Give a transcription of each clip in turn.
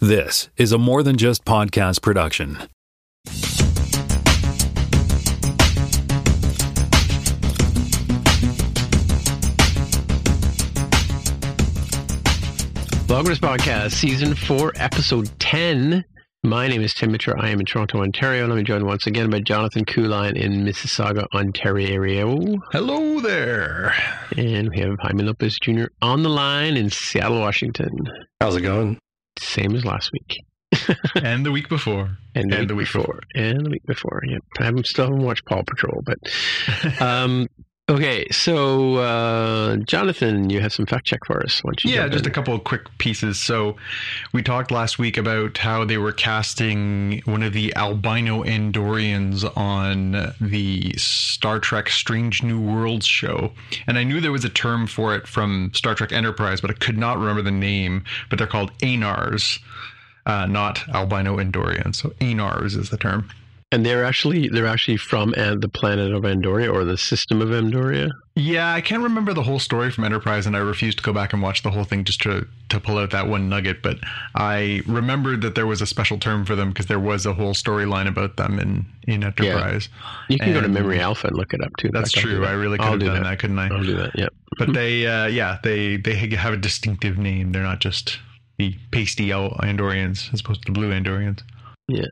This is a More Than Just Podcast production. Welcome to this podcast, Season 4, Episode 10. My name is Tim Mitchell. I am in Toronto, Ontario, and I'm joined once again by Jonathan Kuline in Mississauga, Ontario. Hello there. And we have Jaime Lopez Jr. on the line in Seattle, Washington. How's it going? Same as last week. And the week before. And the week before. Yep. I still haven't watched Paw Patrol, but... okay, so Jonathan, you have some fact check for us. Why don't you jump in? A couple of quick pieces. So we talked last week about how they were casting one of the albino Andorians on the Star Trek Strange New Worlds show. And I knew there was a term for it from Star Trek Enterprise, but I could not remember the name. But they're called Aenars, not albino Andorians. So Aenars is the term. And they're actually from the planet of Andoria, or the system of Andoria? Yeah, I can't remember the whole story from Enterprise, and I refused to go back and watch the whole thing just to pull out that one nugget. But I remembered that there was a special term for them because there was a whole storyline about them in Enterprise. Yeah. You can go to Memory Alpha and look it up, too. That's true. I really could have done that, couldn't I? I'll do that, yeah. But they have a distinctive name. They're not just the pasty Andorians as opposed to the blue Andorians. Yeah.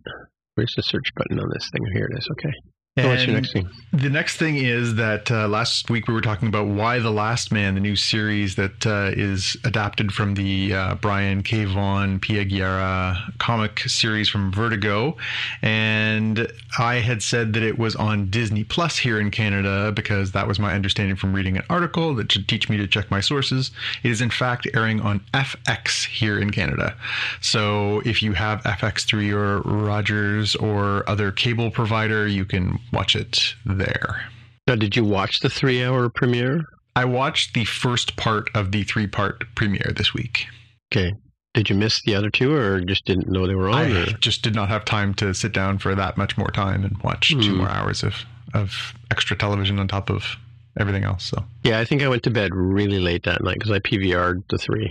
Where's the search button on this thing? Here it is. Okay. So what's your next thing? The next thing is that last week we were talking about Why the Last Man, the new series that is adapted from the Brian K. Vaughan, Pia Guerra comic series from Vertigo. And I had said that it was on Disney Plus here in Canada because that was my understanding from reading an article that should teach me to check my sources. It is in fact airing on FX here in Canada. So if you have FX3 or Rogers or other cable provider, you can watch it there. Now, did you watch the 3-hour premiere? I watched the first part of the 3-part premiere this week. Okay. Did you miss the other two, or just didn't know they were on? I just did not have time to sit down for that much more time and watch 2 more hours of extra television on top of everything else. So yeah, I think I went to bed really late that night because I PVR'd the 3.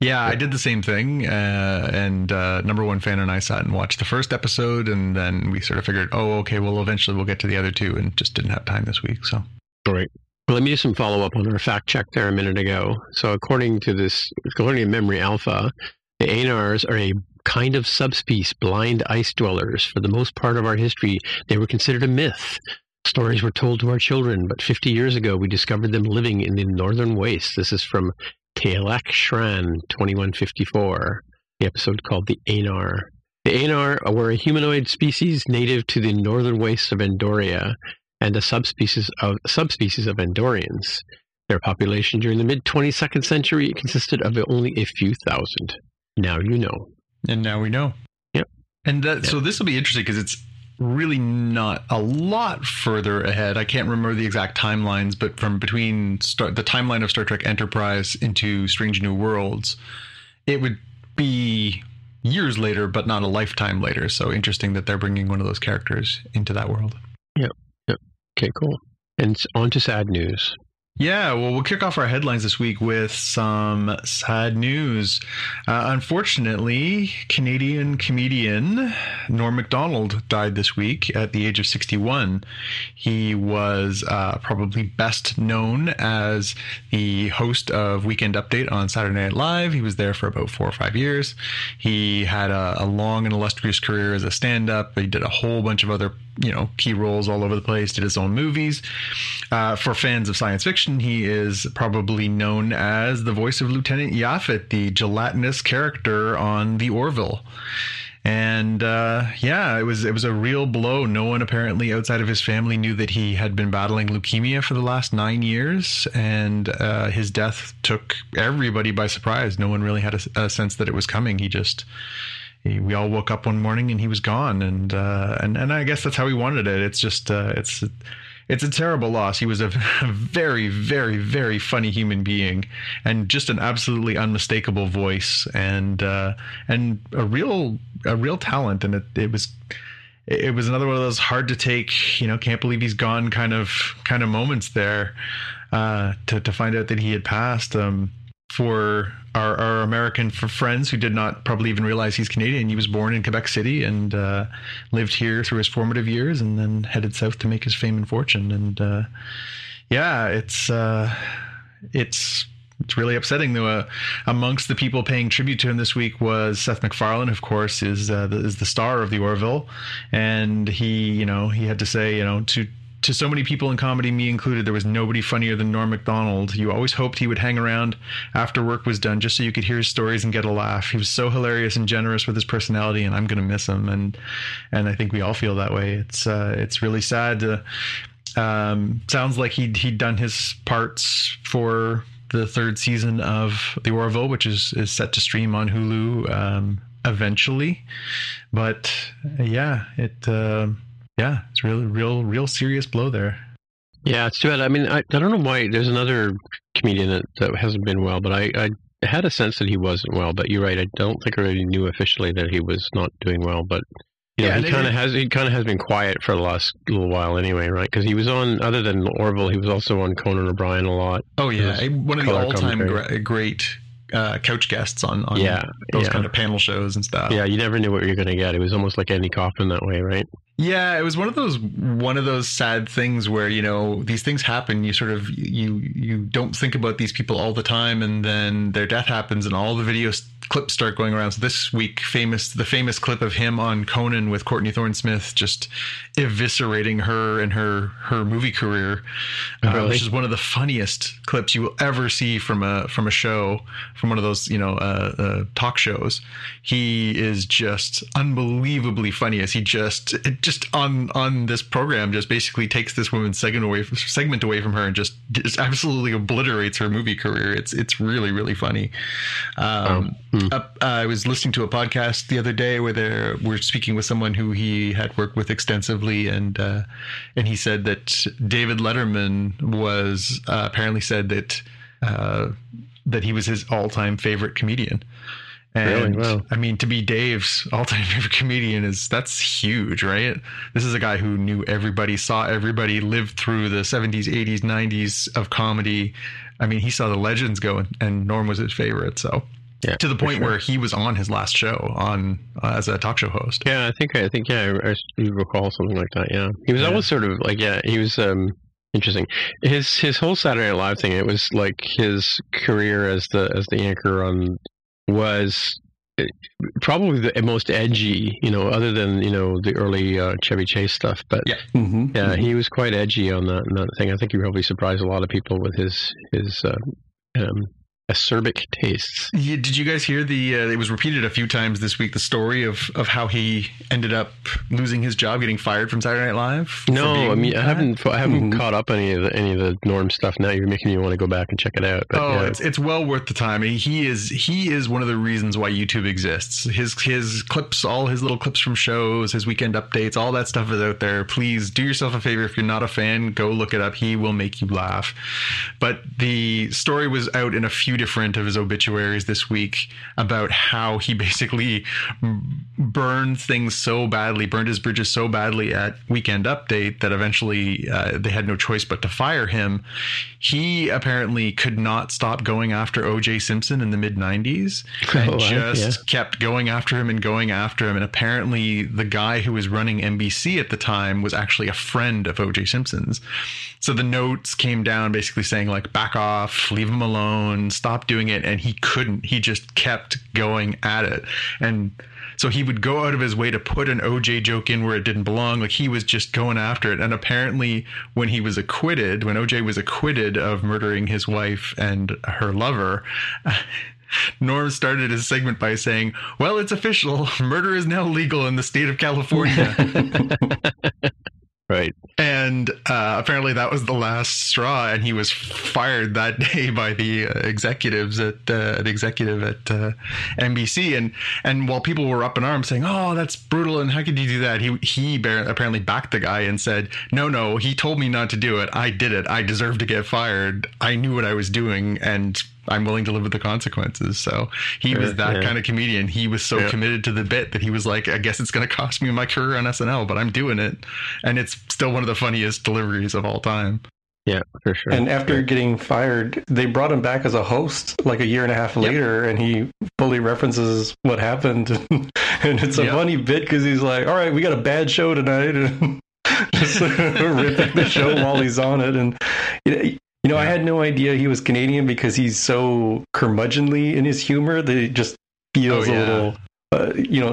Yeah, I did the same thing, and number one fan and I sat and watched the first episode, and then we sort of figured, eventually we'll get to the other two, and just didn't have time this week, so. All right. Well, let me do some follow-up on our fact check there a minute ago. So according to Memory Alpha, the Aenars are a kind of subspecies blind ice dwellers. For the most part of our history, they were considered a myth. Stories were told to our children, but 50 years ago, we discovered them living in the northern wastes. This is from... Teal'c Shran, 2154, the episode called The Aenar. The Aenar were a humanoid species native to the northern wastes of Andoria and a subspecies of Andorians. Their population during the mid-22nd century consisted of only a few thousand. Now you know. And now we know. Yep. So this will be interesting because it's really not a lot further ahead. I can't remember the exact timelines, but from between the timeline of Star Trek Enterprise into Strange New Worlds, it would be years later, but not a lifetime later. So interesting that they're bringing one of those characters into that world. Yep. Okay, cool. And on to sad news. Yeah, well, we'll kick off our headlines this week with some sad news. Unfortunately, Canadian comedian Norm Macdonald died this week at the age of 61. He was probably best known as the host of Weekend Update on Saturday Night Live. He was there for about 4 or 5 years. He had a long and illustrious career as a stand-up. He did a whole bunch of other, you know, key roles all over the place, did his own movies. For fans of science fiction, he is probably known as the voice of Lieutenant Yaphet, the gelatinous character on The Orville. And it was a real blow. No one apparently outside of his family knew that he had been battling leukemia for the last 9 years, and his death took everybody by surprise. No one really had a sense that it was coming. We all woke up one morning and he was gone, and I guess that's how he wanted it. It's just it's a terrible loss. He was a very, very, very funny human being, and just an absolutely unmistakable voice, and a real talent. And it was another one of those hard to take, you know, can't believe he's gone kind of moments there, to find out that he had passed. For our American friends who did not probably even realize he's Canadian, he was born in Quebec City and lived here through his formative years, and then headed south to make his fame and fortune. And it's really upsetting, though. Amongst the people paying tribute to him this week was Seth MacFarlane, of course, is the star of The Orville, and he had to say, to so many people in comedy, me included, there was nobody funnier than Norm Macdonald. You always hoped he would hang around after work was done just so you could hear his stories and get a laugh. He was so hilarious and generous with his personality, and I'm going to miss him. And I think we all feel that way. It's really sad. Sounds like he'd done his parts for the third season of The Orville, which is set to stream on Hulu eventually. But yeah, it's real serious blow there. Yeah, it's too bad. I mean, I don't know why. There's another comedian that hasn't been well, but I had a sense that he wasn't well. But you're right. I don't think I really knew officially that he was not doing well. But he kind of has been quiet for the last little while anyway, right? Because he was on, other than Orville, he was also on Conan O'Brien a lot. Oh yeah, one of the all-time great couch guests on those kind of panel shows and stuff. Yeah, you never knew what you were going to get. It was almost like Andy Kaufman that way, right? Yeah, it was one of those sad things where, you know, these things happen. You sort of you don't think about these people all the time, and then their death happens, and all the video clips start going around. So this week, the famous clip of him on Conan with Courtney Thorne Smith just eviscerating her and her movie career, really? Which is one of the funniest clips you will ever see from a show, from one of those talk shows. He is just unbelievably funny as he just on this program, just basically takes this woman's segment away from her and just absolutely obliterates her movie career. It's really, really funny. I was listening to a podcast the other day where they were speaking with someone who he had worked with extensively, and he said that David Letterman was apparently said that he was his all-time favorite comedian. And really? Wow. I mean, to be Dave's all-time favorite comedian that's huge, right? This is a guy who knew everybody, saw everybody, lived through the 70s, 80s, 90s of comedy. I mean, he saw the legends go, and Norm was his favorite, so... Yeah, to the point where he was on his last show as a talk show host. Yeah, I recall something like that. Yeah, he was always sort of like, he was interesting. His whole Saturday Night Live thing. It was like his career as the anchor on was probably the most edgy, other than the early Chevy Chase stuff. But he was quite edgy on that thing. I think he probably surprised a lot of people with his acerbic tastes. Yeah, did you guys hear it was repeated a few times this week, the story of how he ended up losing his job, getting fired from Saturday Night Live? No, I mean, bad? I haven't caught up any of the Norm stuff. Now you're making me want to go back and check it out. But, it's well worth the time. He is one of the reasons why YouTube exists. His clips, all his little clips from shows, his weekend updates, all that stuff is out there. Please do yourself a favor. If you're not a fan, go look it up. He will make you laugh. But the story was out in a few few different of his obituaries this week about how he basically burned things so badly, burned his bridges so badly at Weekend Update that eventually they had no choice but to fire him. He apparently could not stop going after O.J. Simpson in the mid-90s and kept going after him and going after him. And apparently the guy who was running NBC at the time was actually a friend of O.J. Simpson's. So the notes came down basically saying, like, back off, leave him alone, stop doing it. And he couldn't. He just kept going at it. And so he would go out of his way to put an OJ joke in where it didn't belong. Like, he was just going after it. And apparently when he was acquitted, when OJ was acquitted of murdering his wife and her lover, Norm started his segment by saying, well, it's official. Murder is now legal in the state of California. Right. And apparently that was the last straw, and he was fired that day by the executives at the executive at NBC. And while people were up in arms saying, "Oh, that's brutal," and how could you do that? He apparently backed the guy and said, "No, he told me not to do it. I did it. I deserve to get fired. I knew what I was doing, and I'm willing to live with the consequences." So he was that kind of comedian. He was so committed to the bit that he was like, I guess it's going to cost me my career on SNL, but I'm doing it. And it's still one of the funniest deliveries of all time. Yeah, for sure. And after getting fired, they brought him back as a host like a year and a half later, and he fully references what happened. And it's a funny bit because he's like, all right, we got a bad show tonight. And just ripping the show while he's on it. And you know, I had no idea he was Canadian because he's so curmudgeonly in his humor that it just feels a little,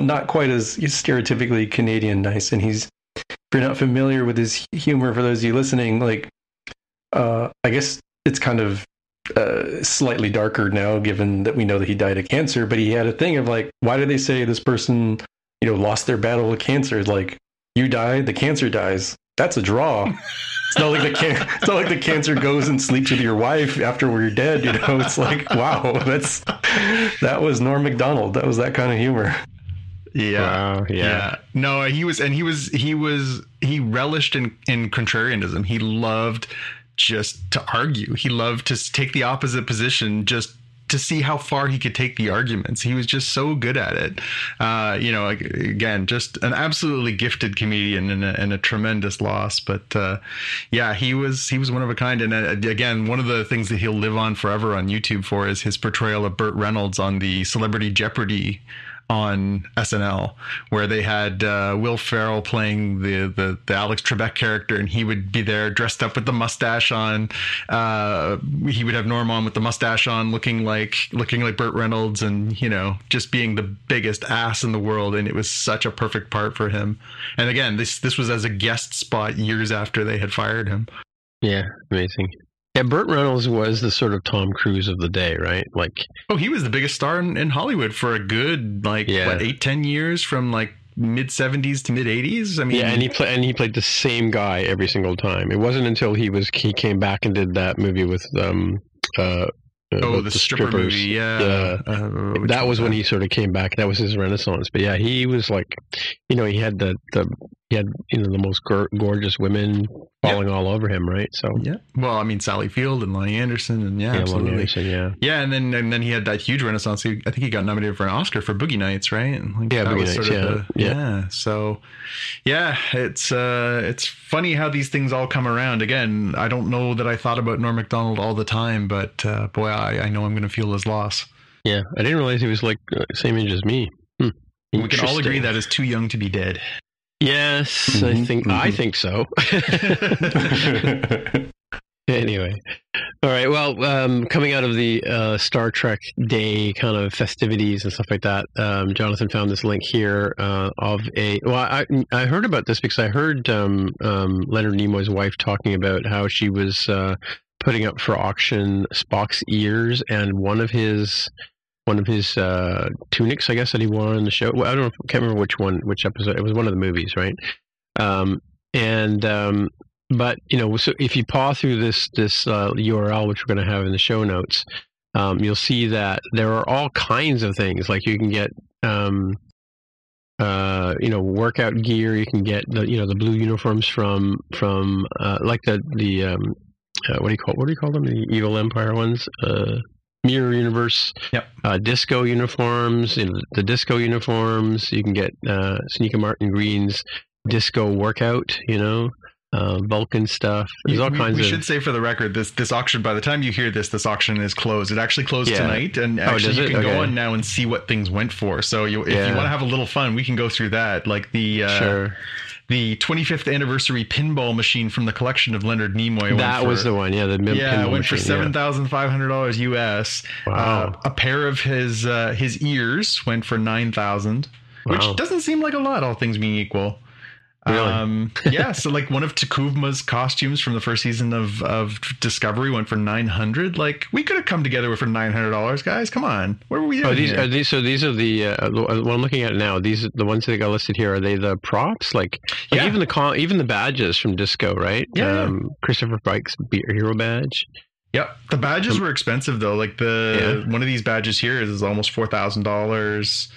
not quite as stereotypically Canadian nice. And he's, if you're not familiar with his humor, for those of you listening, like, I guess it's kind of slightly darker now, given that we know that he died of cancer. But he had a thing of like, why do they say this person, lost their battle with cancer? It's like, you die, the cancer dies. That's a draw. It's not like the cancer goes and sleeps with your wife after we're dead. It's like, wow, that was Norm Macdonald. That was that kind of humor. Yeah. Wow, yeah. No, he relished in contrarianism. He loved just to argue. He loved to take the opposite position, just to see how far he could take the arguments. He was just so good at it. Again, just an absolutely gifted comedian and a tremendous loss. But he was one of a kind. And again, one of the things that he'll live on forever on YouTube for is his portrayal of Burt Reynolds on the Celebrity Jeopardy on SNL, where they had Will Ferrell playing the Alex Trebek character, and he would be there dressed up with the mustache on. He would have Norm on with the mustache on, looking like Burt Reynolds, and just being the biggest ass in the world. And it was such a perfect part for him. And again, this was as a guest spot years after they had fired him. Yeah, amazing. Yeah, Burt Reynolds was the sort of Tom Cruise of the day, right? Like, oh, he was the biggest star in Hollywood for a good 8-10 years, from like mid-70s to mid-80s. I mean, yeah, and he played the same guy every single time. It wasn't until he came back and did that movie with the stripper movie. Yeah. That was when he sort of came back. That was his renaissance. But yeah, he was like, he had the most gorgeous women falling all over him, right? So yeah. Well, I mean, Sally Field and Lonnie Anderson, and absolutely. Lonnie Anderson, yeah, and then he had that huge renaissance. I think he got nominated for an Oscar for Boogie Nights, right? And So yeah, it's funny how these things all come around. Again, I don't know that I thought about Norm Macdonald all the time, but boy, I know I'm going to feel his loss. Yeah, I didn't realize he was like same age as me. We can all agree that is too young to be dead. Yes, mm-hmm, I think so. Anyway. All right. Well, coming out of the Star Trek Day kind of festivities and stuff like that, Jonathan found this link here I heard about this because I heard Leonard Nimoy's wife talking about how she was putting up for auction Spock's ears and one of his tunics, I guess, that he wore on the show. Well, I can't remember which episode. It was one of the movies, right? So if you paw through this URL, which we're going to have in the show notes, you'll see that there are all kinds of things. Like, you can get workout gear. You can get the blue uniforms from the what do you call them? The Evil Empire ones. Mirror Universe, yep. Disco uniforms, the disco uniforms. You can get Sneaker Martin Green's disco workout, you know, Vulcan stuff. There's all kinds of... We should say for the record, this auction, by the time you hear this auction is closed. It actually closed tonight, and actually you can go on now and see what things went for. So if you want to have a little fun, we can go through that. Like the 25th anniversary pinball machine from the collection of Leonard Nimoy. That was the one, pinball went for $7,500 US. Wow. A pair of his ears went for $9,000, which doesn't seem like a lot, all things being equal. Really? So like one of Takuvma's costumes from the first season of Discovery went for $900. Like, we could have come together for $900, guys. Come on, where were we? These are the what I'm looking at now. These are the ones that got listed here. Are they the props? Like even the badges from Disco, right? Yeah. Christopher Pike's Beer Hero badge. Yep, the badges were expensive though. Like one of these badges here is almost $4,000.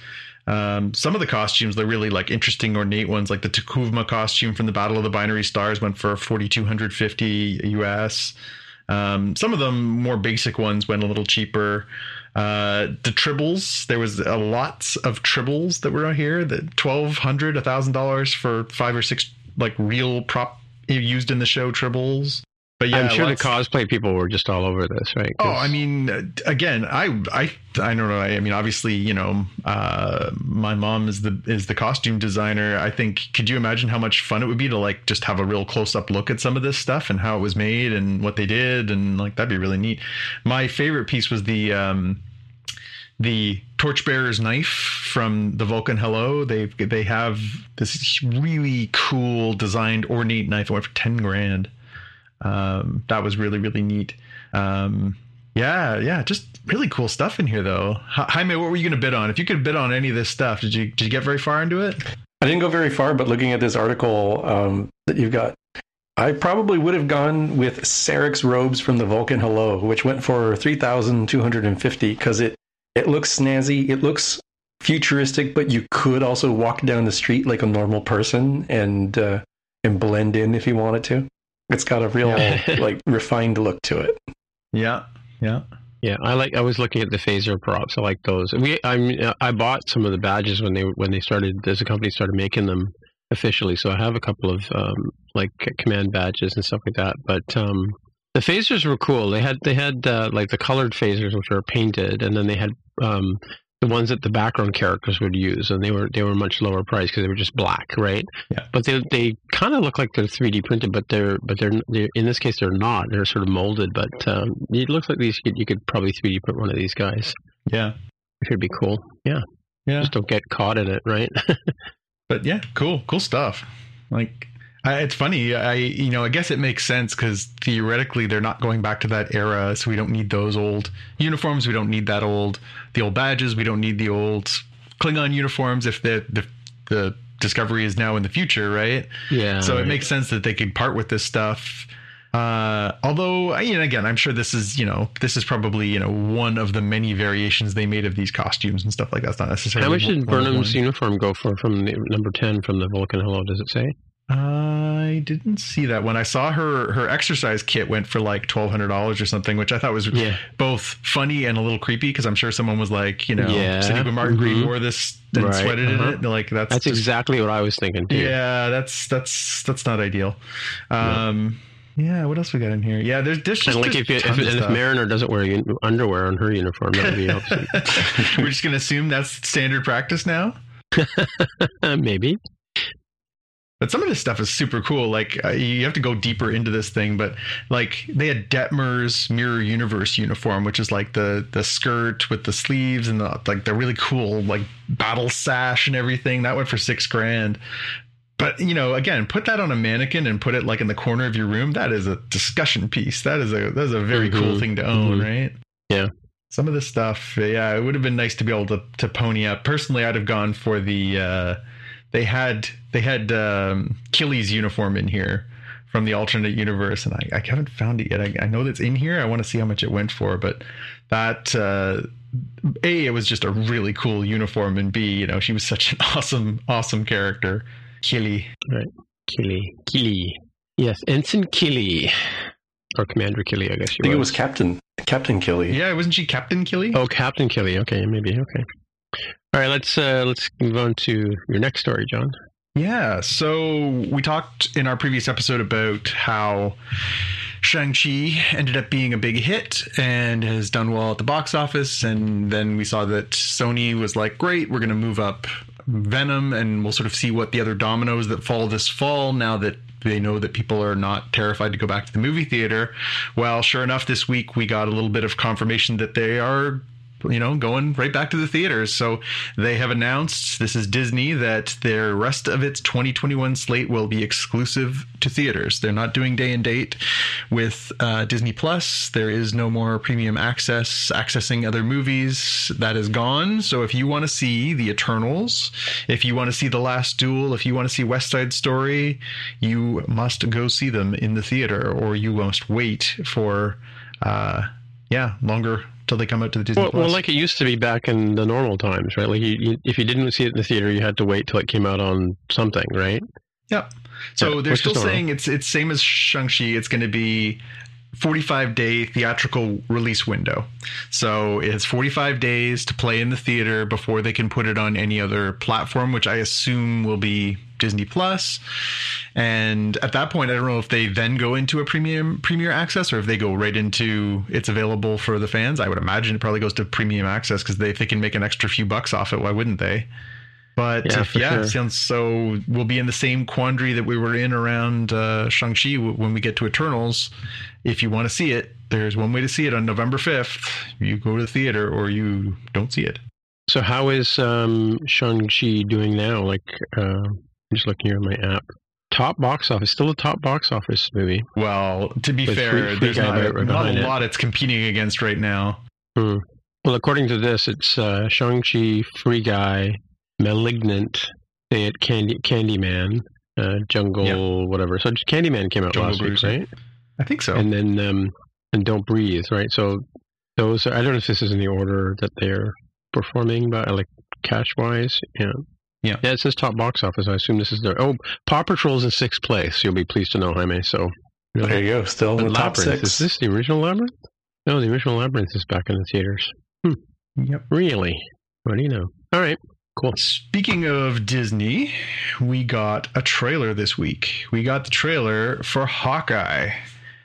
Some of the costumes, they're really like interesting, ornate ones, like the Takuvma costume from the Battle of the Binary Stars went for $4,250 US. Some of them more basic ones went a little cheaper. The tribbles, there was a lot of tribbles that were out here, that $1,200, $1,000 for 5 or 6 like real prop used in the show tribbles. But yeah, I'm sure the cosplay people were just all over this, right? Oh, I mean, again, I don't know. I mean, obviously, you know, my mom is the costume designer. I think, could you imagine how much fun it would be to like just have a real close up look at some of this stuff and how it was made and what they did, and like that'd be really neat. My favorite piece was the Torchbearer's knife from the Vulcan Hello. They have this really cool designed ornate knife that went for $10,000. That was really, really neat. Just really cool stuff in here though. Jaime, what were you going to bid on? If you could bid on any of this stuff, did you get very far into it? I didn't go very far, but looking at this article that you've got, I probably would have gone with Sarek's robes from the Vulcan Hello, which went for $3,250 because it looks snazzy, it looks futuristic, but you could also walk down the street like a normal person and blend in if you wanted to. It's got a real like refined look to it. Yeah. I was looking at the phaser props. I like those. I bought some of the badges when they started. There's a company started making them officially, so I have a couple of like command badges and stuff like that. But the phasers were cool. They had like the colored phasers, which were painted, and then they had the ones that the background characters would use, and they were much lower priced because they were just black, right? Yeah. But they kind of look like they're 3D printed, but they're in this case they're not. They're sort of molded, but it looks like these you could probably 3D print one of these guys. Yeah, it should be cool. Yeah. Just don't get caught in it, right? But yeah, cool stuff. Like, it's funny. I guess it makes sense because theoretically they're not going back to that era, so we don't need those old uniforms. We don't need the old badges. We don't need the old Klingon uniforms if the Discovery is now in the future, right? Yeah. So it makes sense that they could part with this stuff. Although, you know, again, I'm sure this is probably, you know, one of the many variations they made of these costumes and stuff like that. It's not necessarily. How much did Burnham's uniform go for from the number 10 from the Vulcan Hello? Does it say? I didn't see that one. I saw her exercise kit went for like $1,200 or something, which I thought was both funny and a little creepy because I'm sure someone was like, you know, Sidney Martin Green wore this and sweated in it. Like that's just exactly what I was thinking too. Yeah, that's not ideal. Yeah, what else we got in here? Yeah, there's just if Mariner doesn't wear underwear on her uniform, that would be helpful. We're just gonna assume that's standard practice now. Maybe. But some of this stuff is super cool. Like, you have to go deeper into this thing, but like they had Detmer's Mirror Universe uniform, which is like the skirt with the sleeves and the really cool like battle sash and everything. That went for $6,000. But, you know, again, put that on a mannequin and put it like in the corner of your room. That is a discussion piece. That is a very cool thing to own, right? Yeah. Some of this stuff. Yeah, it would have been nice to be able to pony up. Personally, I'd have gone for the. They had Killy's uniform in here from the alternate universe, and I haven't found it yet. I know that's in here. I want to see how much it went for, but that it was just a really cool uniform, and B, you know, she was such an awesome character, Killy. Right, Killy. Yes, Ensign Killy. Or Commander Killy, I guess she was. I think it was Captain Killy. Yeah, wasn't she Captain Killy? Oh, Captain Killy. Okay, maybe. Okay. All right, let's move on to your next story, John. Yeah, so we talked in our previous episode about how Shang-Chi ended up being a big hit and has done well at the box office. And then we saw that Sony was like, great, we're going to move up Venom, and we'll sort of see what the other dominoes that fall this fall now that they know that people are not terrified to go back to the movie theater. Well, sure enough, this week we got a little bit of confirmation that they are, you know, going right back to the theaters. So they have announced, this is Disney, that their rest of its 2021 slate will be exclusive to theaters. They're not doing day and date with Disney Plus. There is no more premium accessing other movies. That is gone. So if you want to see The Eternals, if you want to see The Last Duel, if you want to see West Side Story, you must go see them in the theater, or you must wait for longer till they come out to the Disney Plus. Well, like it used to be back in the normal times, right? Like you, if you didn't see it in the theater, you had to wait till it came out on something, right? Yep. So yeah, they're still saying it's same as Shang-Chi. It's going to be 45-day theatrical release window. So it's 45 days to play in the theater before they can put it on any other platform, which I assume will be Disney Plus. And at that point, I don't know if they then go into a premium access, or if they go right into it's available for the fans. I would imagine it probably goes to premium access, because if they can make an extra few bucks off it, why wouldn't they? But sure. Sounds so. We'll be in the same quandary that we were in around Shang-Chi when we get to Eternals. If you want to see it, there's one way to see it on November 5th. You go to the theater, or you don't see it. So how is Shang-Chi doing now? Like, I'm just looking here at my app. Top box office, still a top box office movie. Well, to be fair, there's not a lot it's competing against right now. Hmm. Well, according to this, it's Shang-Chi, Free Guy, Malignant, they had Candyman, Jungle, whatever. So Candyman came out last week, right? I think so. And then and Don't Breathe, right? So those are, I don't know if this is in the order that they're performing, but like cash wise, yeah. Yeah, it says top box office. I assume this is their... Oh, Paw Patrol's in sixth place. You'll be pleased to know, Jaime. So there you go. Still in the top six. Is this the original Labyrinth? No, the original Labyrinth is back in the theaters. Yep. Really? What do you know? All right. Cool. Speaking of Disney, we got a trailer this week. We got the trailer for Hawkeye.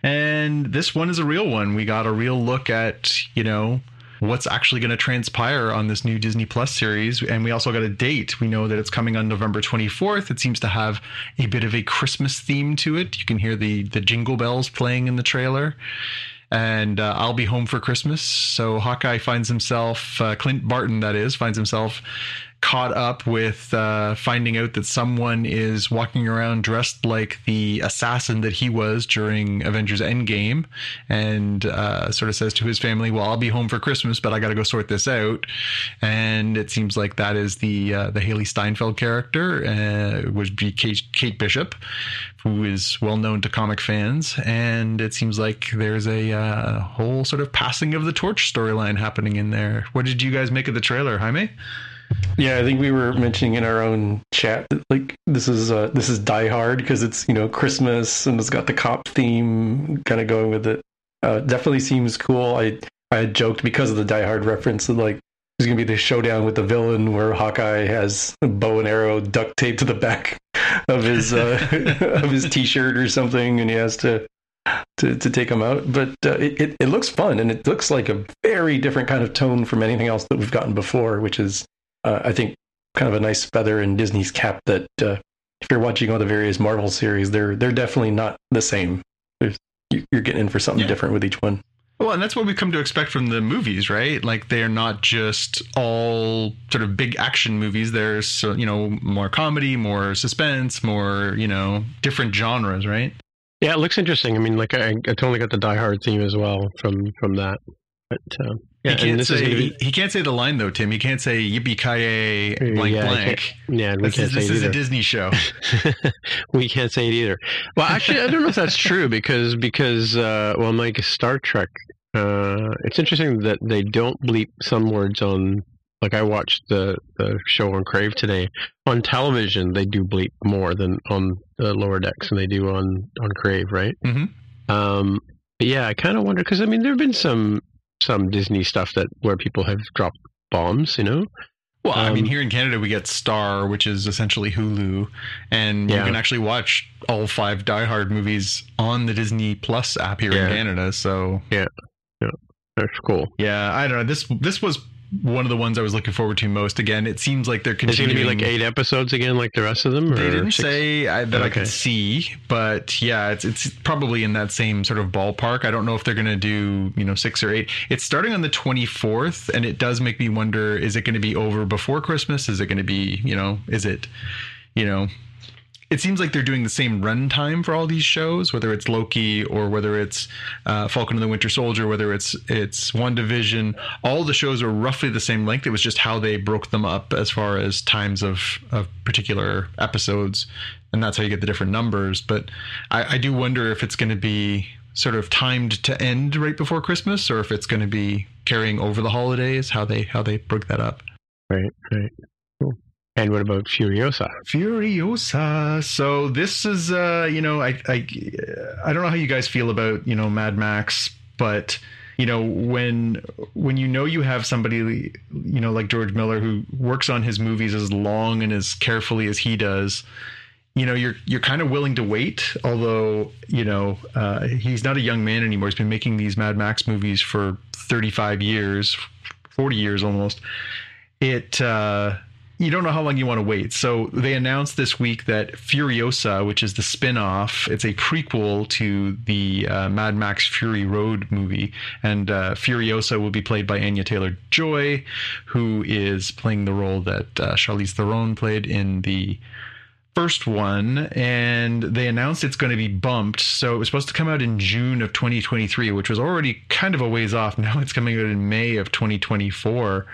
And this one is a real one. We got a real look at, you know, what's actually going to transpire on this new Disney Plus series. And we also got a date. We know that it's coming on November 24th. It seems to have a bit of a Christmas theme to it. You can hear the jingle bells playing in the trailer. And I'll be home for Christmas. So Hawkeye finds himself, Clint Barton, that is, finds himself caught up with finding out that someone is walking around dressed like the assassin that he was during Avengers Endgame, and sort of says to his family, well, I'll be home for Christmas, but I got to go sort this out. And it seems like that is the Haley Steinfeld character, would be Kate Bishop, who is well known to comic fans. And it seems like there's a whole sort of passing of the torch storyline happening in there. What did you guys make of the trailer, Jaime? Yeah, I think we were mentioning in our own chat that, like, this is Die Hard, because it's, you know, Christmas and it's got the cop theme kind of going with it. Definitely seems cool. I had joked because of the Die Hard reference that, like, there's gonna be this showdown with the villain where Hawkeye has a bow and arrow duct taped to the back of his of his t-shirt or something, and he has to take them out. But it looks fun, and it looks like a very different kind of tone from anything else that we've gotten before, which is. I think kind of a nice feather in Disney's cap that if you're watching all the various Marvel series, they're definitely not the same. You're getting in for something different with each one. Well, and that's what we come to expect from the movies, right? Like, they're not just all sort of big action movies. There's, you know, more comedy, more suspense, more, you know, different genres, right? Yeah, it looks interesting. I mean, like, I totally got the Die Hard theme as well from that. But yeah, he can't say the line though, Tim. He can't say yippee-ki-yay blank blank. Yeah, this is a Disney show. We can't say it either. Well, actually, I don't know if that's true because Mike, Star Trek. It's interesting that they don't bleep some words on. Like, I watched the show on Crave today. On television, they do bleep more than on the Lower Decks, and they do on Crave, right? Mm-hmm. But yeah, I kind of wonder, because I mean, there have been some Disney stuff that where people have dropped bombs, you know. Well, I mean, here in Canada, we get Star, which is essentially Hulu, and you can actually watch all 5 Die Hard movies on the Disney Plus app here in Canada. So yeah, that's cool. Yeah, I don't know. This was one of the ones I was looking forward to most. Again, it seems like they're continuing. Is it going to be like 8 episodes again, like the rest of them? Or they didn't 6? Say that I could see, but yeah, it's probably in that same sort of ballpark. I don't know if they're going to do 6 or 8. It's starting on the 24th, and it does make me wonder: is it going to be over before Christmas? Is it going to be It seems like they're doing the same runtime for all these shows, whether it's Loki or whether it's Falcon and the Winter Soldier, whether it's WandaVision. All the shows are roughly the same length. It was just how they broke them up as far as times of particular episodes, and that's how you get the different numbers. But I do wonder if it's going to be sort of timed to end right before Christmas, or if it's going to be carrying over the holidays. How they broke that up. Right. Cool. And what about Furiosa? Furiosa. So this is, I don't know how you guys feel about, Mad Max, but, when you have somebody, like George Miller, who works on his movies as long and as carefully as he does, you're kind of willing to wait. Although, he's not a young man anymore. He's been making these Mad Max movies for 35 years, 40 years almost. You don't know how long you want to wait. So they announced this week that Furiosa, which is the spin-off, it's a prequel to the Mad Max Fury Road movie. And Furiosa will be played by Anya Taylor-Joy, who is playing the role that Charlize Theron played in the first one. And they announced it's going to be bumped. So it was supposed to come out in June of 2023, which was already kind of a ways off. Now it's coming out in May of 2024.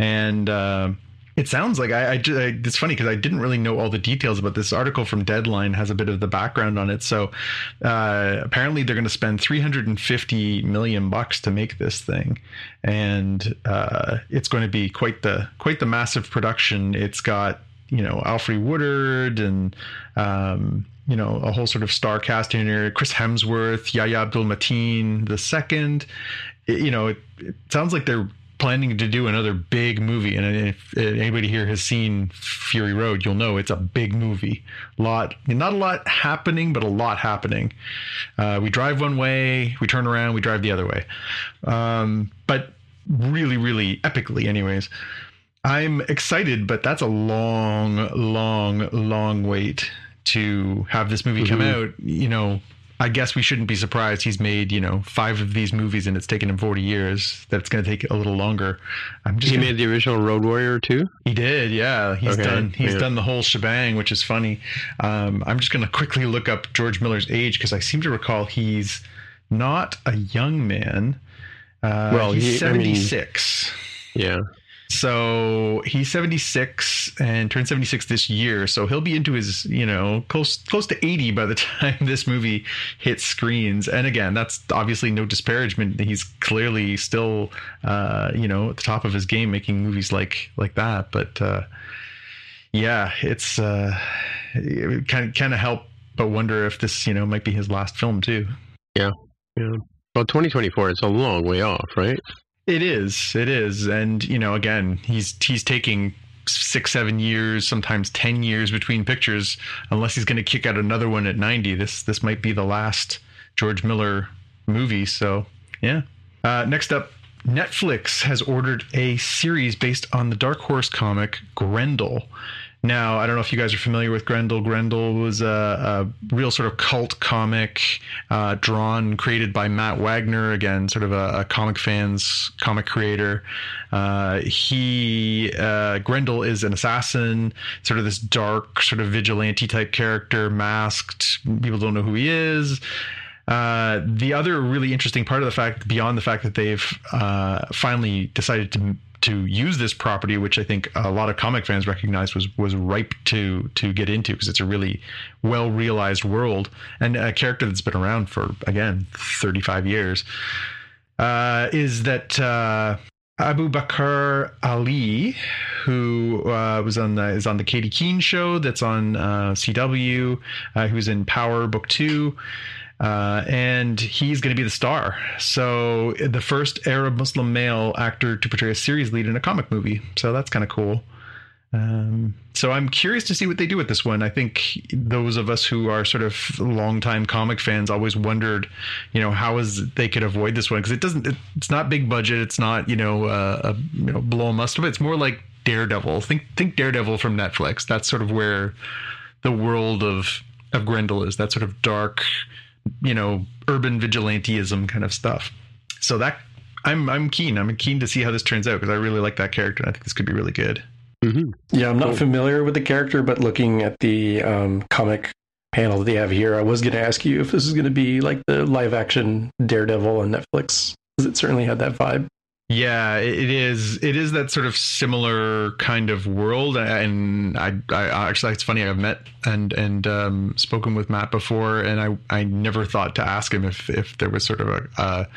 And... it sounds like it's funny because I didn't really know all the details about this. Article from Deadline has a bit of the background on it. So apparently they're going to spend $350 million to make this thing, and it's going to be quite the massive production. It's got Alfre Woodard and a whole sort of star cast in here: Chris Hemsworth, Yahya Abdul-Mateen II. It sounds like they're planning to do another big movie, and if anybody here has seen Fury Road, you'll know it's a big movie. Not a lot happening, but a lot happening. We drive one way, we turn around, we drive the other way, but really, really epically. Anyways, I'm excited, but that's a long wait to have this movie come out. I guess we shouldn't be surprised. He's made, 5 of these movies, and it's taken him 40 years. That's going to take a little longer. He made the original Road Warrior too. He did, yeah. He's done the whole shebang, which is funny. I'm just going to quickly look up George Miller's age because I seem to recall he's not a young man. He's 76. So he's 76 and turned 76 this year. So he'll be into his, close to 80 by the time this movie hits screens. And again, that's obviously no disparagement. He's clearly still, at the top of his game, making movies like that. But it's it kind of help but wonder if this, might be his last film too. Yeah. Well, 2024 is a long way off, right? It is. And, again, he's taking 6-7 years, sometimes 10 years between pictures, unless he's going to kick out another one at 90. This might be the last George Miller movie. So, yeah. Next up, Netflix has ordered a series based on the Dark Horse comic Grendel. Now, I don't know if you guys are familiar with Grendel. Grendel was a real sort of cult comic created by Matt Wagner, again, sort of a comic fan's comic creator. Grendel is an assassin, sort of this dark, sort of vigilante type character, masked. People don't know who he is. The other really interesting part of the fact, beyond the fact that they've finally decided to use this property, which I think a lot of comic fans recognized was ripe to get into because it's a really well realized world and a character that's been around for, again, 35 years, is that Abu Bakr Ali, who is on the Katie Keene show that's on CW, who's in Power Book 2. And he's going to be the star. So the first Arab Muslim male actor to portray a series lead in a comic movie. So that's kind of cool. So I'm curious to see what they do with this one. I think those of us who are sort of longtime comic fans always wondered, how is they could avoid this one, because it's not big budget. It's not, blow a must of it. It's more like Daredevil. Think Daredevil from Netflix. That's sort of where the world of Grendel is. That sort of dark, urban vigilanteism kind of stuff. So that I'm keen. I'm keen to see how this turns out, because I really like that character. And I think this could be really good. Mm-hmm. Yeah, I'm not familiar with the character, but looking at the comic panel that they have here, I was going to ask you if this is going to be like the live action Daredevil on Netflix, because it certainly had that vibe. Yeah, it is. It is that sort of similar kind of world. And I actually, it's funny. I've met and spoken with Matt before, and I never thought to ask him if there was sort of a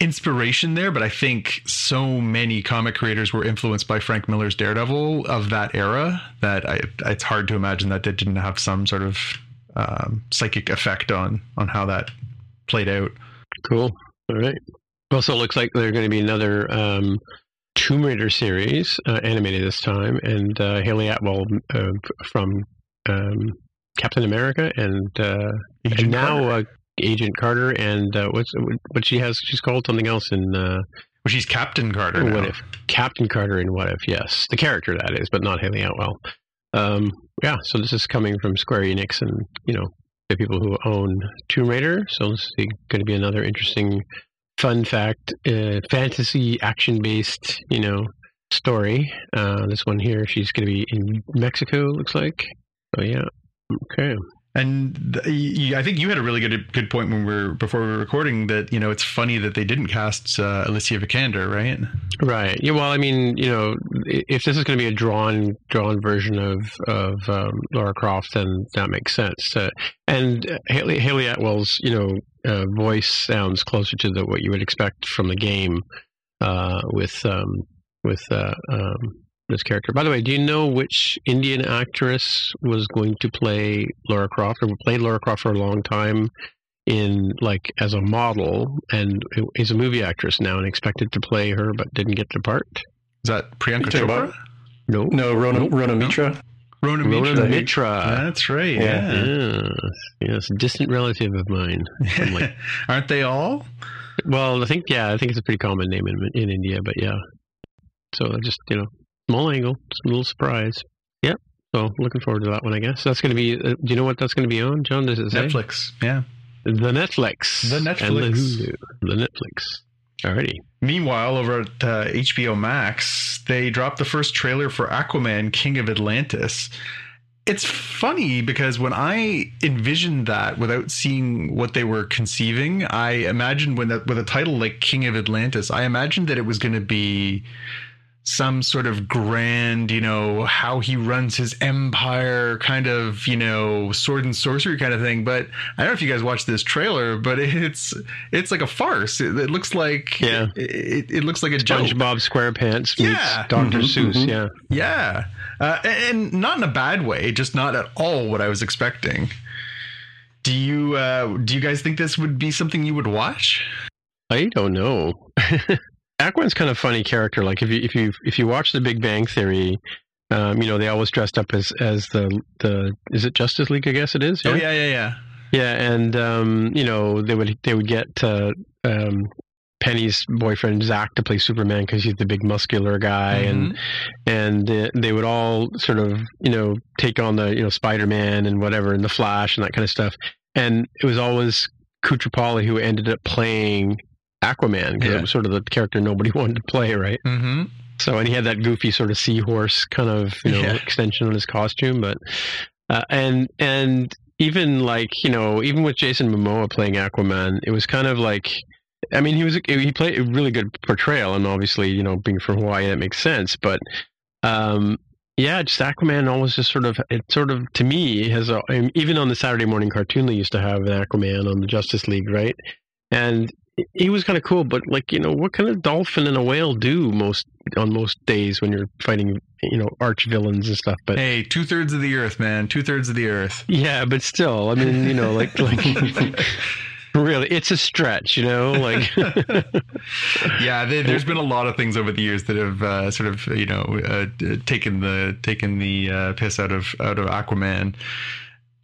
inspiration there, but I think so many comic creators were influenced by Frank Miller's Daredevil of that era that it's hard to imagine that it didn't have some sort of psychic effect on how that played out. Cool. All right. Also, it looks like there's going to be another Tomb Raider series, animated this time, and Hayley Atwell from Captain America and Agent now Agent Carter, and what she has, she's called something else in. Well, she's Captain Carter. What now. If Captain Carter in What If? Yes, the character that is, but not Hayley Atwell. Yeah, so this is coming from Square Enix, and the people who own Tomb Raider. So this is going to be another interesting, fun fact, fantasy action based, story. This one here, she's going to be in Mexico. Looks like. Oh yeah. Okay. And I think you had a really good point before we were recording that, it's funny that they didn't cast Alicia Vikander, right? Right. Yeah. Well, I mean, if this is going to be a drawn version of Lara Croft, then that makes sense. And Hayley Atwell's, voice sounds closer to what you would expect from the game with this character. By the way, do you know which Indian actress was going to play Lara Croft, or played Lara Croft for a long time as a model, and is a movie actress now and expected to play her but didn't get the part? Is that Priyanka Chopra? No, Rona Mitra. Rona Mitra. That's right. Yeah. Yes, distant relative of mine. Aren't they all? Well, I think it's a pretty common name in India, but yeah. So just, small angle, just a little surprise. Yep. So looking forward to that one, I guess. That's going to be, do you know what that's going to be on, John? Does it say? Netflix. Yeah. The Netflix. Alrighty. Meanwhile, over at HBO Max, they dropped the first trailer for Aquaman, King of Atlantis. It's funny because when I envisioned that without seeing what they were conceiving, I imagined with a title like King of Atlantis, I imagined that it was going to be some sort of grand, how he runs his empire kind of, sword and sorcery kind of thing. But I don't know if you guys watched this trailer, but it's like a farce. It looks like, yeah. It looks like a SpongeBob SquarePants meets Dr. Seuss. Mm-hmm. Yeah. Yeah. And not in a bad way, just not at all what I was expecting. Do you guys think this would be something you would watch? I don't know. Aquaman's kind of funny character. Like if you watch The Big Bang Theory, they always dressed up as the is it Justice League? I guess it is. Yeah? Oh yeah. Yeah, and they would get Penny's boyfriend Zach to play Superman because he's the big muscular guy, mm-hmm. and they would all sort of take on the Spider-Man and whatever and the Flash and that kind of stuff. And it was always Kuchipalli who ended up playing Aquaman, because it was sort of the character nobody wanted to play, right? Mm-hmm. So, and he had that goofy sort of seahorse kind of extension on his costume, but and even like even with Jason Momoa playing Aquaman, it was kind of like, I mean, he played a really good portrayal, and obviously being from Hawaii that makes sense, but just Aquaman always just sort of to me has even on the Saturday morning cartoon they used to have an Aquaman on the Justice League, right? And he was kind of cool, but like, you know, what can a dolphin and a whale do on most days when you're fighting, you know, arch villains and stuff? But hey, 2/3 of the earth, man, 2/3 of the earth. Yeah, but still, I mean, you know, like really, it's a stretch, you know, like. Yeah, there's been a lot of things over the years that have sort of, you know, taken the piss out of Aquaman.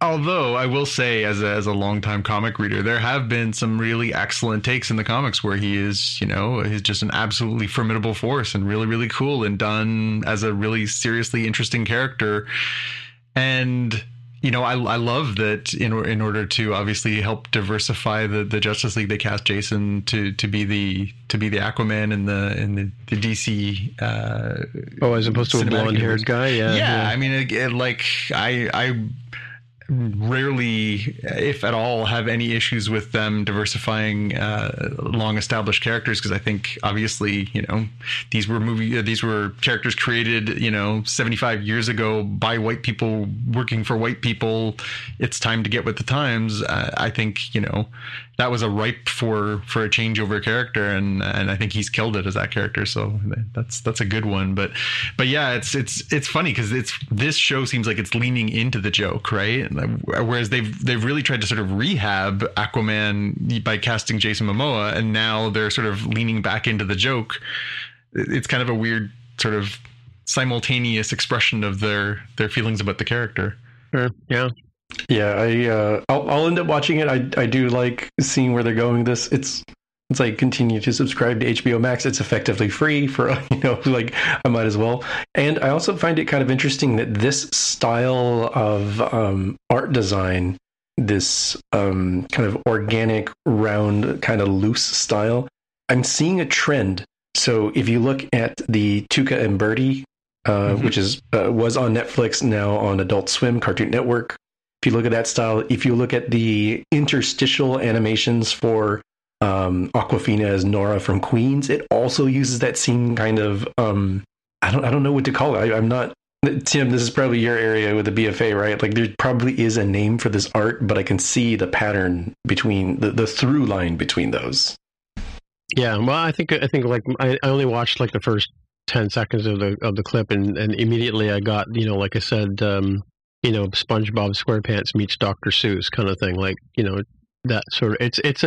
Although I will say, as a longtime comic reader, there have been some really excellent takes in the comics where he is, you know, he's just an absolutely formidable force and really, really cool and done as a really seriously interesting character. And, you know, I love that in order to obviously help diversify the Justice League, they cast Jason to be the Aquaman in the DC. As opposed to a blonde-haired guy, yeah. Yeah, I mean, I rarely, if at all, have any issues with them diversifying long established characters, because I think obviously, you know, these were characters created, you know, 75 years ago by white people working for white people. It's time to get with the times. I think, you know, that was a ripe for a changeover character, and I think he's killed it as that character. So that's a good one. But yeah, it's funny because this show seems like it's leaning into the joke, right? Whereas they've really tried to sort of rehab Aquaman by casting Jason Momoa, and now they're sort of leaning back into the joke. It's kind of a weird sort of simultaneous expression of their feelings about the character. Sure. Yeah. Yeah, I'll end up watching it. I do like seeing where they're going with this. It's like, continue to subscribe to HBO Max. It's effectively free for, you know, like, I might as well. And I also find it kind of interesting that this style of art design, this kind of organic, round, kind of loose style, I'm seeing a trend. So if you look at the Tuca and Bertie, mm-hmm. which was on Netflix, now on Adult Swim, Cartoon Network. If you look at that style, if you look at the interstitial animations for Aquafina as Nora from Queens, it also uses that same kind of I don't know what to call it. I'm not, Tim, this is probably your area with the BFA, right? Like, there probably is a name for this art, but I can see the pattern between the through line between those. Yeah, well, I think like I only watched like the first 10 seconds of the clip, and immediately I got, you know, like I said, you know, SpongeBob SquarePants meets Dr. Seuss kind of thing, like, you know, that sort of it's a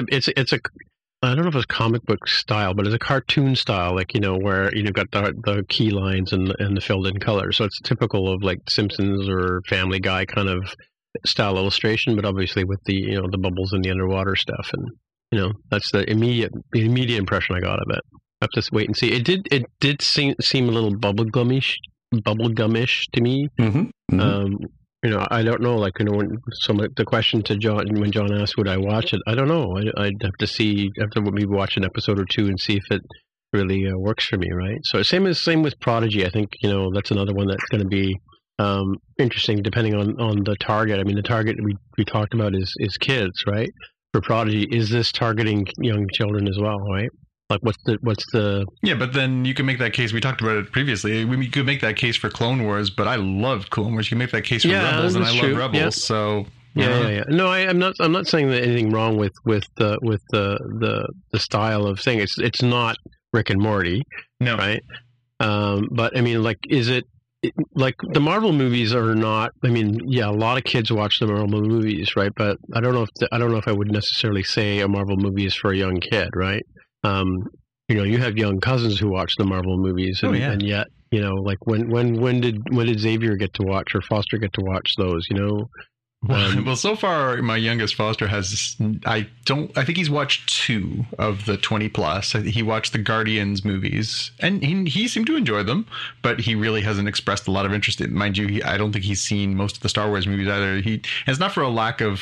I don't know if it's comic book style, but it's a cartoon style, like, you know, where you've got the key lines and the filled in color. So it's typical of like Simpsons or Family Guy kind of style illustration, but obviously with the, you know, the bubbles and the underwater stuff, and you know, that's the immediate impression I got of it. I have to wait and see. It did seem a little bubblegumish to me. Mm-hmm. Mm-hmm. You know, I don't know, like, you know, the question to John, when John asked, would I watch it? I don't know. I'd have to see, after we watch an episode or two and see if it really works for me, right? So same with Prodigy. I think, you know, that's another one that's going to be interesting depending on the target. I mean, the target we talked about is kids, right? For Prodigy, is this targeting young children as well, right? Like, what's the yeah, but then you can make that case. We talked about it previously. We could make that case for Clone Wars, but I loved Clone Wars. You can make that case for Rebels, and I love Rebels. Yeah. So yeah. No, I'm not saying that anything wrong with the style of thing. It's not Rick and Morty. No, right. But I mean, like, is it? Like, the Marvel movies are not, I mean, yeah, a lot of kids watch the Marvel movies, right? But I don't know if I would necessarily say a Marvel movie is for a young kid, right? You know, you have young cousins who watch the Marvel movies, and, and yet, you know, like when did Xavier get to watch, or Foster get to watch those? You know, well, so far my youngest Foster has, I think he's watched 2 of the 20 plus. He watched the Guardians movies, and he seemed to enjoy them, but he really hasn't expressed a lot of interest. Mind you, I don't think he's seen most of the Star Wars movies either. It's not for a lack of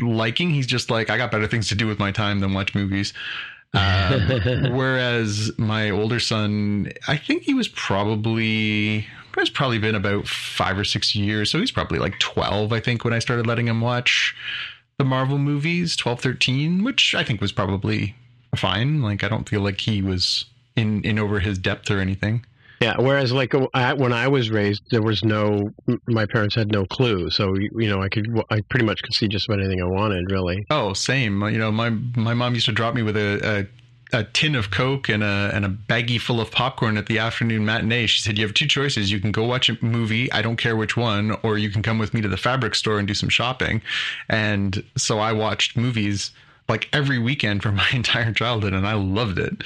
liking. He's just like, I got better things to do with my time than watch movies. Whereas my older son, I think he was probably, it's probably been about 5 or 6 years. So he's probably like 12, I think, when I started letting him watch the Marvel movies, 12, 13, which I think was probably fine. Like, I don't feel like he was in over his depth or anything. Yeah, whereas like when I was raised, there was no, my parents had no clue. So, you know, I pretty much could see just about anything I wanted, really. Oh, same. You know, my mom used to drop me with a tin of Coke and a baggie full of popcorn at the afternoon matinee. She said, you have two choices. You can go watch a movie, I don't care which one, or you can come with me to the fabric store and do some shopping. And so I watched movies like every weekend for my entire childhood, and I loved it.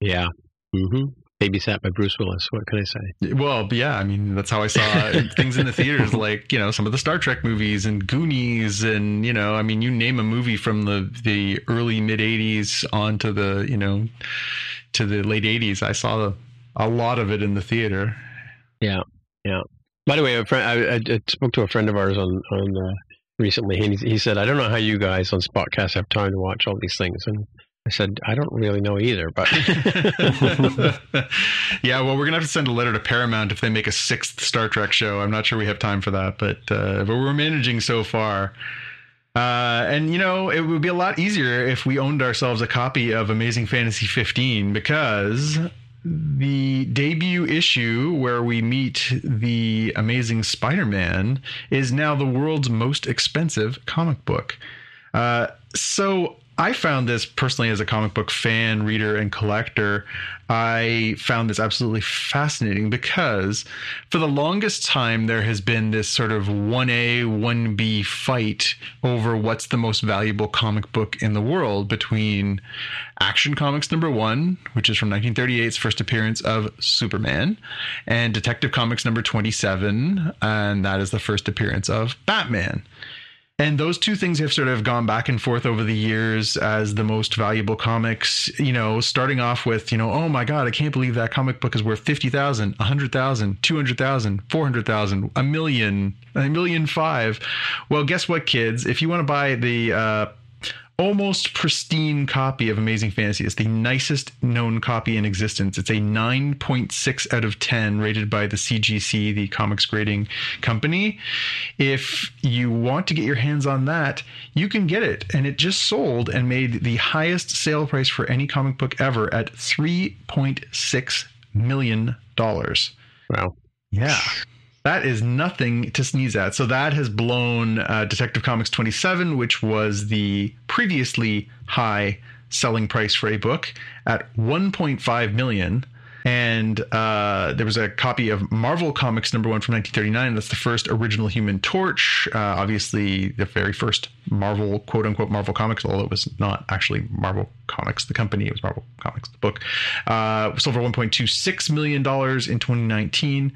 Yeah. Mm-hmm. Babysat by Bruce Willis. What can I say? Well, yeah, I mean, that's how I saw things in the theaters, like, you know, some of the Star Trek movies and Goonies and, you know, I mean, you name a movie from the early mid 80s on to the, you know, to the late 80s. I saw a lot of it in the theater. Yeah. Yeah. By the way, a friend, I spoke to a friend of ours on recently, and he said, I don't know how you guys on Spotcast have time to watch all these things. And I said, I don't really know either, but yeah, well, we're gonna have to send a letter to Paramount if they make a 6th Star Trek show. I'm not sure we have time for that, but we're managing so far. And you know, it would be a lot easier if we owned ourselves a copy of Amazing Fantasy 15, because the debut issue where we meet the Amazing Spider-Man is now the world's most expensive comic book. So I found this personally as a comic book fan, reader, and collector. I found this absolutely fascinating because for the longest time, there has been this sort of 1A, 1B fight over what's the most valuable comic book in the world between Action Comics #1, which is from 1938's first appearance of Superman, and Detective Comics #27, and that is the first appearance of Batman. And those two things have sort of gone back and forth over the years as the most valuable comics, you know, starting off with, you know, oh my God, I can't believe that comic book is worth 50,000, 100,000, 200,000, 400,000, $1,000,005. Well, guess what, kids? If you want to buy the almost pristine copy of Amazing Fantasy, it's the nicest known copy in existence. It's a 9.6 out of 10 rated by the CGC, the comics grading company. If you want to get your hands on that, you can get it. And it just sold and made the highest sale price for any comic book ever at $3.6 million. Wow. Yeah. That is nothing to sneeze at. So that has blown Detective Comics 27, which was the previously high selling price for a book, at $1.5 million. And there was a copy of Marvel Comics #1 from 1939. That's the first original Human Torch. Obviously, the very first Marvel, quote unquote, Marvel Comics, although it was not actually Marvel Comics, the company. It was Marvel Comics, the book. Sold for $1.26 million in 2019.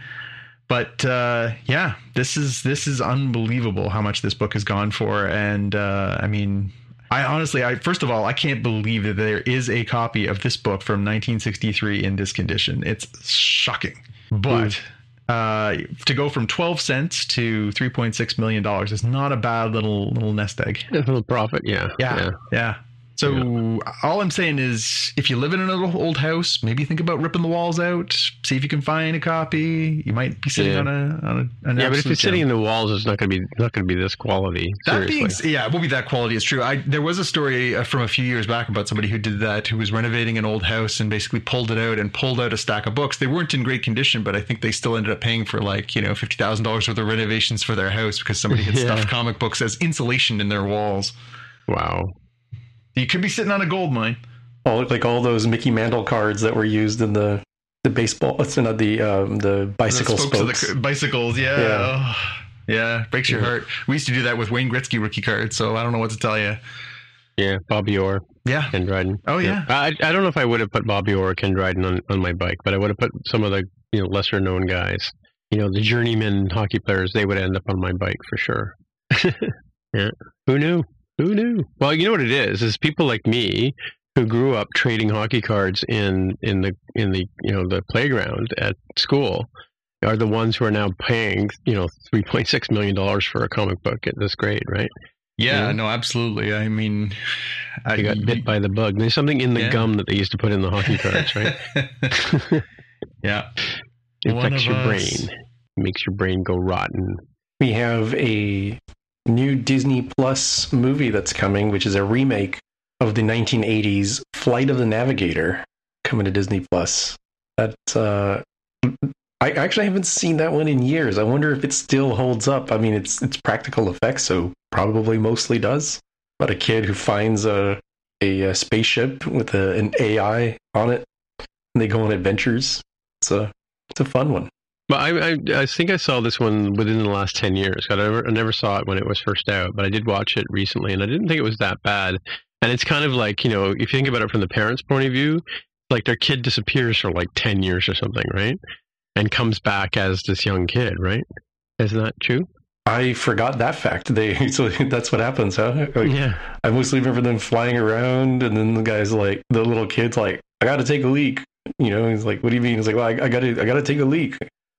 But yeah, this is unbelievable how much this book has gone for. And I mean, I honestly, first of all, I can't believe that there is a copy of this book from 1963 in this condition. It's shocking. But to go from 12 cents to $3.6 million is not a bad little nest egg. A little profit. Yeah. Yeah. Yeah. Yeah. So all I'm saying is, if you live in an old house, maybe think about ripping the walls out. See if you can find a copy. You might be sitting on a yeah, but if it's sitting in the walls, it's not going to be this quality. Yeah, it won't be that quality. It's true. There was a story from a few years back about somebody who did that, who was renovating an old house and basically pulled out a stack of books. They weren't in great condition, but I think they still ended up paying for like, you know, $50,000 worth of renovations for their house because somebody had stuffed comic books as insulation in their walls. Wow. You could be sitting on a gold mine. Oh, look like all those Mickey Mantle cards that were used in the baseball. It's not the bicycle spokes. Of the bicycles, yeah. Yeah, breaks your heart. We used to do that with Wayne Gretzky rookie cards, so I don't know what to tell you. Yeah, Bobby Orr. Yeah. Ken Dryden. Oh, yeah. I don't know if I would have put Bobby Orr or Ken Dryden on my bike, but I would have put some of the, you know, lesser known guys. You know, the journeyman hockey players, they would end up on my bike for sure. Yeah. Who knew? Who knew? Well, you know what it is people like me who grew up trading hockey cards in the you know, the playground at school are the ones who are now paying, you know, $3.6 million for a comic book at this grade, right? Yeah, no, absolutely. I mean, I got bit by the bug. There's something in the gum that they used to put in the hockey cards, right? Yeah. It affects your brain. It makes your brain go rotten. We have a new Disney Plus movie that's coming, which is a remake of the 1980s Flight of the Navigator, coming to Disney Plus. That's I actually haven't seen that one in years. I wonder if it still holds up. I mean, it's practical effects, so probably mostly does. But a kid who finds a spaceship with an AI on it, and they go on adventures. It's a fun one. But I think I saw this one within the last 10 years. I never saw it when it was first out, but I did watch it recently, and I didn't think it was that bad. And it's kind of like, you know, if you think about it from the parents' point of view, like their kid disappears for like 10 years or something, right? And comes back as this young kid, right? Isn't that true? I forgot that fact. So that's what happens, huh? Like, yeah. I mostly remember them flying around, and then the little kid's like, I got to take a leak. You know, he's like, what do you mean? He's like, well, I got to take a leak.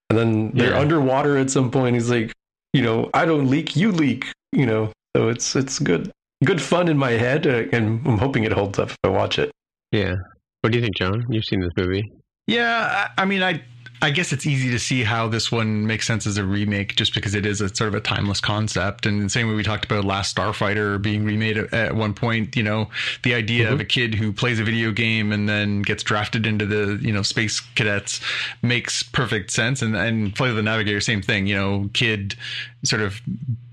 And then they're underwater at some point. He's like, you know, I don't leak, you leak. You know, so it's good fun in my head, and I'm hoping it holds up if I watch it. Yeah. What do you think, John? You've seen this movie? Yeah, I mean, I guess it's easy to see how this one makes sense as a remake, just because it is a sort of a timeless concept. And the same way we talked about Last Starfighter being remade at one point, you know, the idea of a kid who plays a video game and then gets drafted into the, you know, space cadets makes perfect sense. And Flight of the Navigator, same thing, you know, kid sort of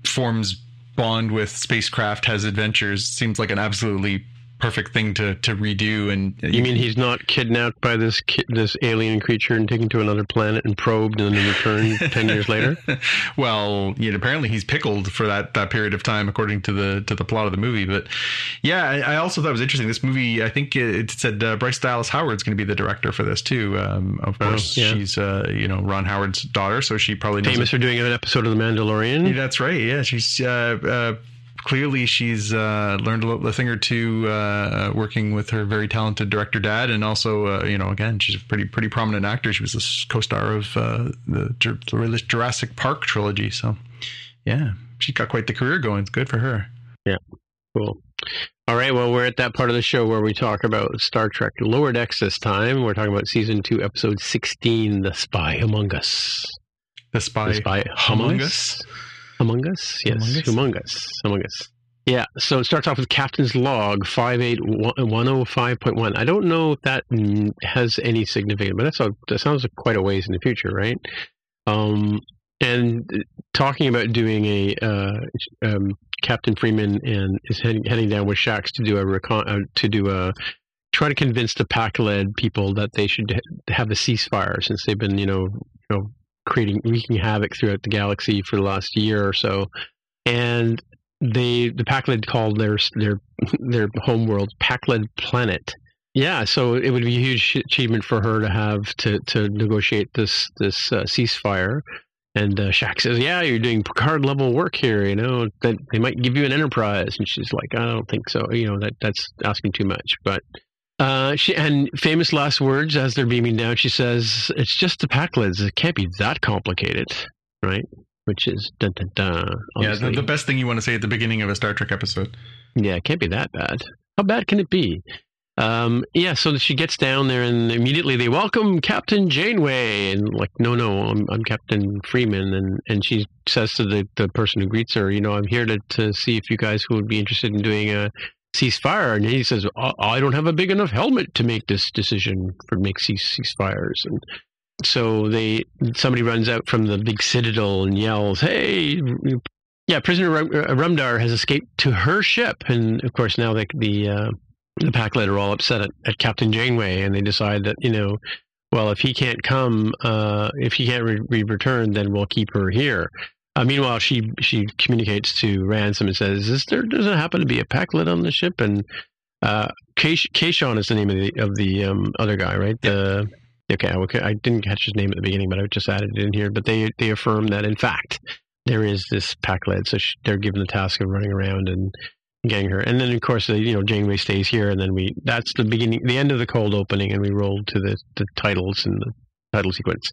forms bond with spacecraft, has adventures, seems like an absolutely perfect thing to redo. And you mean he's not kidnapped by this alien creature and taken to another planet and probed and then returned 10 years later? Well, you know, apparently he's pickled for that period of time, according to the plot of the movie. But yeah, I also thought it was interesting, this movie. I think it said Bryce Dallas Howard's going to be the director for this too. Of course, she's you know, Ron Howard's daughter, so she probably knows. Famous for doing an episode of The Mandalorian. Yeah, that's right. Yeah, she's clearly, she's learned a thing or two working with her very talented director dad, and also, you know, again, she's a pretty prominent actor. She was a co-star of the Jurassic Park trilogy, so yeah, she's got quite the career going. It's good for her. Yeah, cool. All right, well, we're at that part of the show where we talk about Star Trek Lower Decks this time. We're talking about Season 2, Episode 16, The Spy Among Us. The Spy Among Us? Among Us? Yes. Among Us. Yeah. So it starts off with Captain's Log 58105.1. I don't know if that has any significance, but that sounds like quite a ways in the future, right? And talking about doing Captain Freeman and is heading down with Shax to do try to convince the Pakled people that they should have a ceasefire, since they've been, you know, wreaking havoc throughout the galaxy for the last year or so. And the Pakled called their homeworld Pakled Planet. Yeah, so it would be a huge achievement for her to have to negotiate this ceasefire. And Shax says, yeah, you're doing Picard level work here, you know, that they might give you an Enterprise. And she's like, I don't think so, you know, that's asking too much. But she, and famous last words as they're beaming down, she says, it's just the Pakleds. It can't be that complicated, right? Which is dun-dun-dun. Yeah, the best thing you want to say at the beginning of a Star Trek episode. Yeah, it can't be that bad. How bad can it be? Yeah, so she gets down there and immediately they welcome Captain Janeway. And like, no, I'm Captain Freeman. And she says to the person who greets her, you know, I'm here to see if you guys would be interested in doing a ceasefire. And he says, I don't have a big enough helmet to make this decision for make ceasefires. And so somebody runs out from the big citadel and yells, hey, yeah, prisoner Rumdar has escaped to her ship. And of course now the Pakled are all upset at Captain Janeway, and they decide that, you know, well, if he can't come, if he can't be returned, then we'll keep her here. Meanwhile, she communicates to Ransom and says, doesn't happen to be a Pakled on the ship? And Kayshawn is the name of the other guy, right? Yeah. Okay, I didn't catch his name at the beginning, but I just added it in here. But they affirm that, in fact, there is this Pakled. So they're given the task of running around and getting her. And then, of course, Janeway stays here, and then that's the beginning, the end of the cold opening, and we roll to the titles and the title sequence.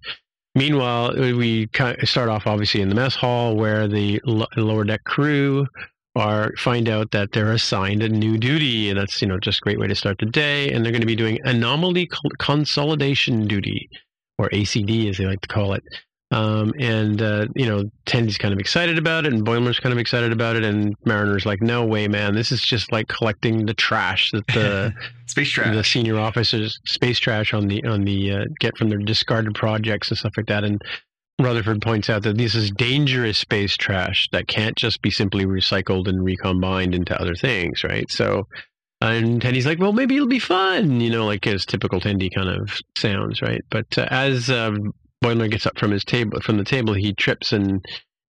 Meanwhile, we start off obviously in the mess hall, where the lower deck crew find out that they're assigned a new duty, and that's, you know, just a great way to start the day. And they're going to be doing anomaly consolidation duty, or ACD as they like to call it. Tendy's kind of excited about it, and Boimler's kind of excited about it, and Mariner's like, no way, man, this is just like collecting the trash that the space trash, the senior officers, space trash on the get from their discarded projects and stuff like that. And Rutherford points out that this is dangerous space trash that can't just be simply recycled and recombined into other things, right? So, and Tendy's like, well, maybe it'll be fun, like as typical Tendy kind of sounds, right? But as Boimler gets up from the table, he trips and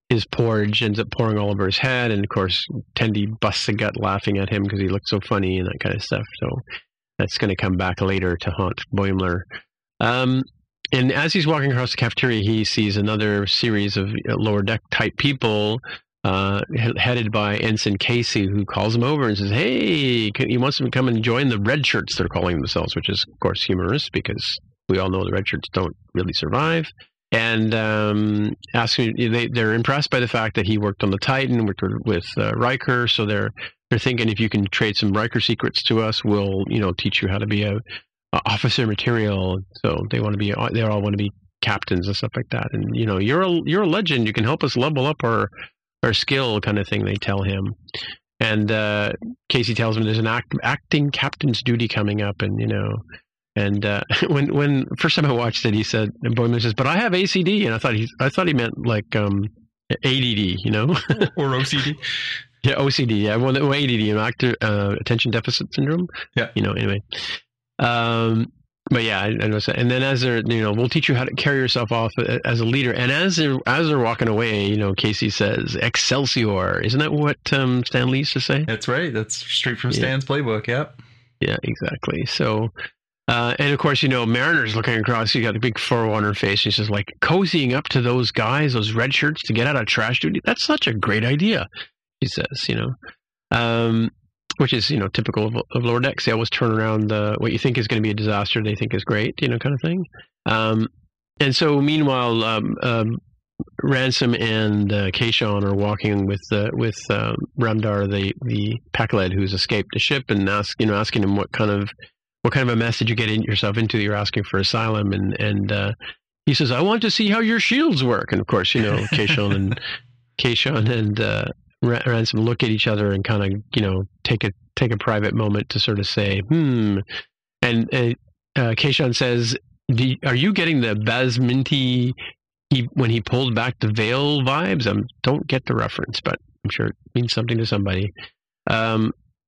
his porridge ends up pouring all over his head, and of course Tendy busts a gut laughing at him because he looks so funny and that kind of stuff. So that's going to come back later to haunt Boimler. And as he's walking across the cafeteria, he sees another series of lower deck type people headed by Ensign Casey, who calls him over and says, hey, he wants him to come and join the red shirts, they're calling themselves, which is of course humorous because we all know the red shirts don't really survive. And they're impressed by the fact that he worked on the Titan, worked with Riker. So they're thinking, if you can trade some Riker secrets to us, we'll teach you how to be a officer material. So they all want to be captains and stuff like that. And you're a legend. You can help us level up our skill, kind of thing, they tell him. And Casey tells him there's an acting captain's duty coming up, and And when first time I watched it, he said, and Boimler says, "But I have ACD," and I thought he meant like ADD, or OCD. Yeah, OCD. Yeah, well, ADD, attention deficit syndrome. Yeah, Anyway, but yeah, I noticed that. And then as they're, we'll teach you how to carry yourself off as a leader. And as they're walking away, Casey says, "Excelsior!" Isn't that what Stan Lee used to say? That's right. That's straight from Stan's playbook. Yep. Yeah, exactly. So. And of course, Mariner's looking across. You got the big furrow on her face. She's just like, cozying up to those guys, those red shirts, to get out of trash duty. That's such a great idea, she says. Which is typical of Lower Decks. They always turn around what you think is going to be a disaster, they think is great, kind of thing. And so, meanwhile, Ransom and Kayshawn are walking with Ramdar, the Pakled, who's escaped the ship, and asking him what kind of a mess did you get yourself into? You're asking for asylum. And he says, I want to see how your shields work. And of course, Kayshawn and Ransom look at each other and kind of, take a private moment to sort of say, And Kayshawn says, are you getting the Basminti when he pulled back the veil vibes? I don't get the reference, but I'm sure it means something to somebody.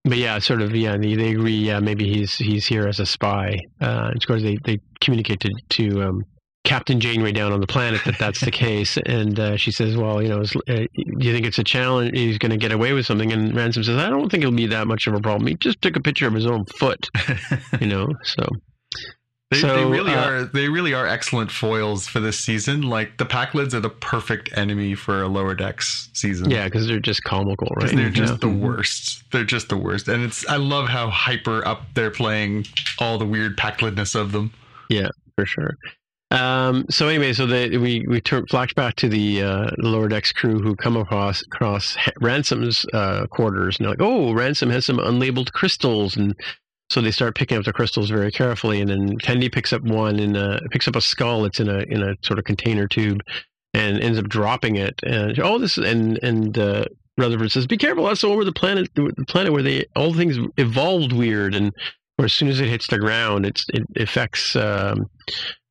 But yeah, sort of, yeah, they agree, yeah, maybe he's here as a spy. And of course, they communicate to Captain Janeway down on the planet that that's the case. And she says, well, do you think it's a challenge? He's going to get away with something. And Ransom says, I don't think it'll be that much of a problem. He just took a picture of his own foot, so... They really are excellent foils for this season. Like, the Pakleds are the perfect enemy for a Lower Decks season. Yeah, because they're just comical, right? They're just the worst. They're just the worst. And I love how hyper up they're playing all the weird Pakledness of them. Yeah, for sure. So anyway, we flash back to the Lower Decks crew who come across Ransom's quarters. And they're like, oh, Ransom has some unlabeled crystals, and... So they start picking up the crystals very carefully, and then Tendy picks up one and picks up a skull that's in a sort of container tube, and ends up dropping it. And Rutherford says, "Be careful! That's over the planet where all things evolved weird." And or as soon as it hits the ground, it affects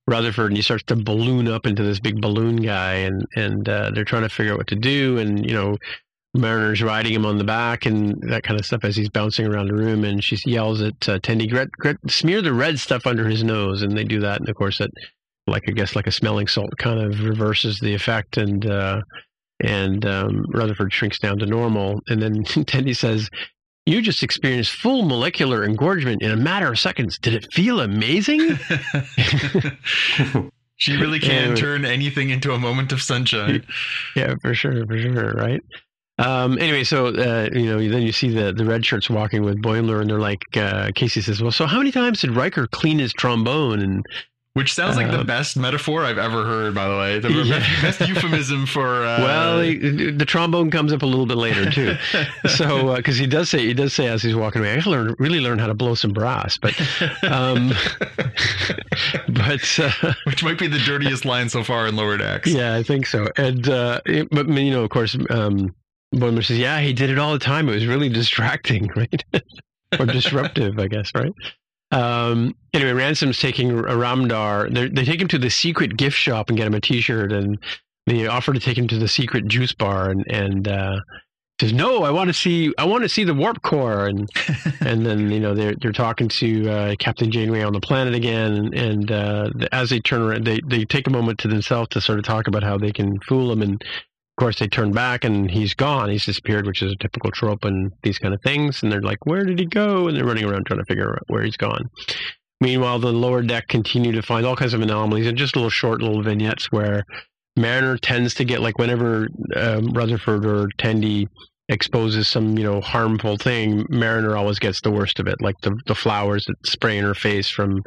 Rutherford, and he starts to balloon up into this big balloon guy, and they're trying to figure out what to do, and Mariner's riding him on the back and that kind of stuff as he's bouncing around the room, and she yells at Tendy, smear the red stuff under his nose, and they do that, and of course that, like a smelling salt, kind of reverses the effect, and Rutherford shrinks down to normal, and then Tendy says, you just experienced full molecular engorgement in a matter of seconds. Did it feel amazing? She really can turn anything into a moment of sunshine. Yeah, for sure, right? Anyway, so, then you see the red shirts walking with Boimler, and they're like, Casey says, well, so how many times did Riker clean his trombone? And Which sounds like the best metaphor I've ever heard, by the way. The best euphemism for... Well, the trombone comes up a little bit later, too. So, because he does say as he's walking away, I gotta really learn how to blow some brass. But, which might be the dirtiest line so far in Lower Decks. Yeah, I think so. And, but, you know, of course, Boimler says, yeah, he did it all the time. It was really distracting, right? Or disruptive, I guess, right? Anyway, Ransom's taking Ramdar. They take him to the secret gift shop and get him a T-shirt, and they offer to take him to the secret juice bar, and says, "No, I want to see the warp core." And and then you know they're talking to Captain Janeway on the planet again, and as they turn around, they take a moment to themselves to sort of talk about how they can fool him, and of course they turn back and he's gone, he's disappeared, which is a typical trope and these kind of things, and they're like, where did he go? And they're running around trying to figure out where he's gone. Meanwhile, the lower deck continue to find all kinds of anomalies and just little vignettes where Mariner tends to get, like, whenever Rutherford or Tendi exposes some, you know, harmful thing, Mariner always gets the worst of it, like the flowers that spray in her face from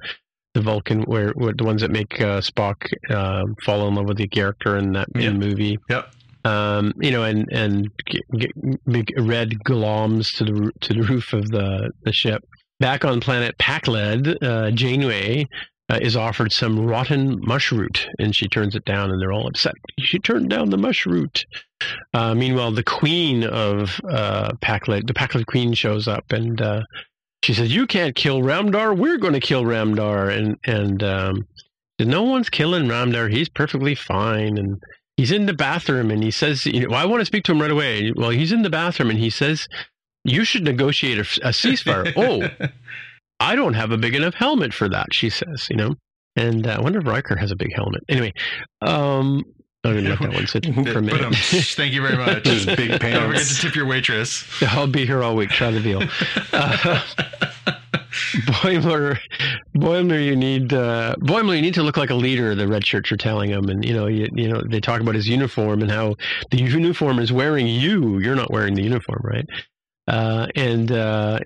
the Vulcan, where the ones that make Spock fall in love with the character in that movie. Yep. You know, and get red gloms to the roof of the ship. Back on planet Pakled, Janeway is offered some rotten mushroot, and she turns it down, and they're all upset. She turned down the mushroot. Meanwhile, the queen of Pakled, the Pakled queen, shows up, and she says, "You can't kill Ramdar. We're going to kill Ramdar." And no one's killing Ramdar. He's perfectly fine, and he's in the bathroom, and he says, you know, well, I want to speak to him right away. Well, he's in the bathroom, and he says, you should negotiate a ceasefire. Oh, I don't have a big enough helmet for that, she says, you know. And I wonder if Riker has a big helmet. Anyway, I'm going to let that one sit for a minute. Thank you very much. Those big pants. Don't forget to tip your waitress. I'll be here all week. Try the veal. Boimler, you need to look like a leader, the red shirts are telling him, and you know they talk about his uniform and how the uniform is wearing you. You're not wearing the uniform, right? You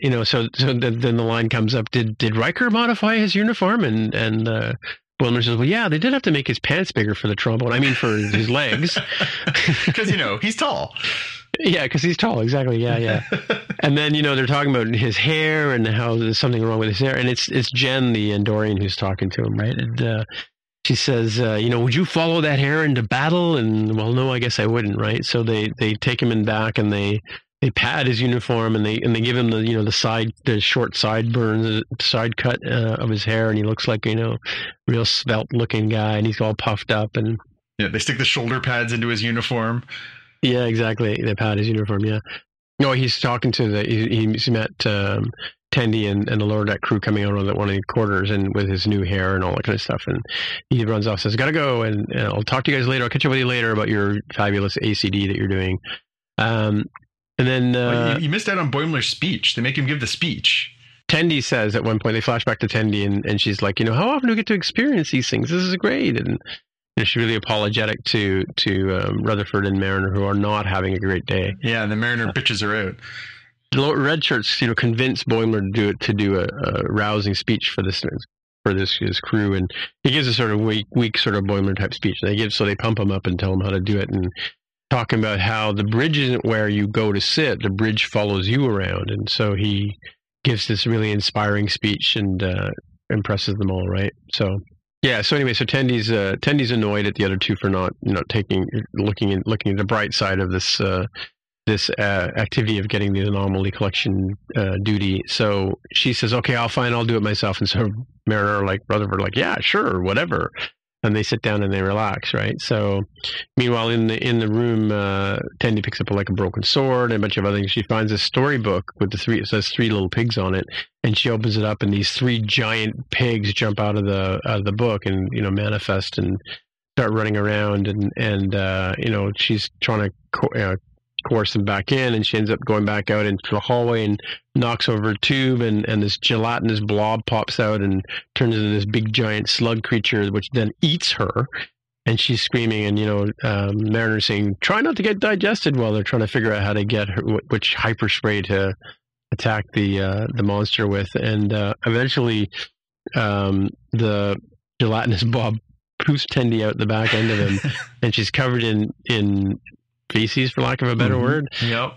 know, so then the line comes up. Did Riker modify his uniform? And Boimler says, well, yeah, they did have to make his pants bigger for the trombone. I mean, for his legs, because you know he's tall. Yeah, because he's tall. Exactly. Yeah. And then, you know, they're talking about his hair and how there's something wrong with his hair. And it's Jen, the Andorian, who's talking to him, right? And she says, you know, would you follow that hair into battle? And, well, no, I guess I wouldn't, right? So they take him in back, and they pad his uniform, and they give him the, you know, the short sideburns, side cut of his hair. And he looks like, you know, real svelte looking guy, and he's all puffed up. And yeah, they stick the shoulder pads into his uniform. Yeah, exactly. They pad his uniform. Yeah. No, he's talking to he's met Tendi and the lower deck crew coming out on one of the quarters, and with his new hair and all that kind of stuff. And he runs off, says, "Gotta go, and I'll talk to you guys later. I'll catch up with you later about your fabulous ACD that you're doing." And then you missed out on Boimler's speech. They make him give the speech. Tendi says at one point, they flash back to Tendi, and she's like, you know, how often do we get to experience these things? This is great. And she's really apologetic to Rutherford and Mariner, who are not having a great day. Yeah, and the Mariner bitches her out. The red shirts, you know, convince Boimler to do a rousing speech for his crew, and he gives a sort of weak sort of Boimler type speech. They pump him up and tell him how to do it, and talking about how the bridge isn't where you go to sit; the bridge follows you around. And so he gives this really inspiring speech and impresses them all, right? So. Yeah. So anyway, so Tendi's annoyed at the other two for not looking at the bright side of this activity of getting the anomaly collection duty. So she says, "Okay, I'll do it myself." And so Mariner, like Rutherford, like, "Yeah, sure, whatever." And they sit down and they relax, right? So meanwhile, in the room, Tendi picks up like a broken sword and a bunch of other things. She finds a storybook with it says three little pigs on it, and she opens it up, and these three giant pigs jump out of the book and, you know, manifest and start running around, and you know, she's trying to coerce them back in, and she ends up going back out into the hallway and knocks over a tube, and this gelatinous blob pops out and turns into this big giant slug creature, which then eats her, and she's screaming, and, you know, Mariner's saying, try not to get digested, while they're trying to figure out how to get her, which hyper spray to attack the monster with, and eventually the gelatinous Bob poos tendy out the back end of him, and she's covered in feces, for lack of a better word. Yep.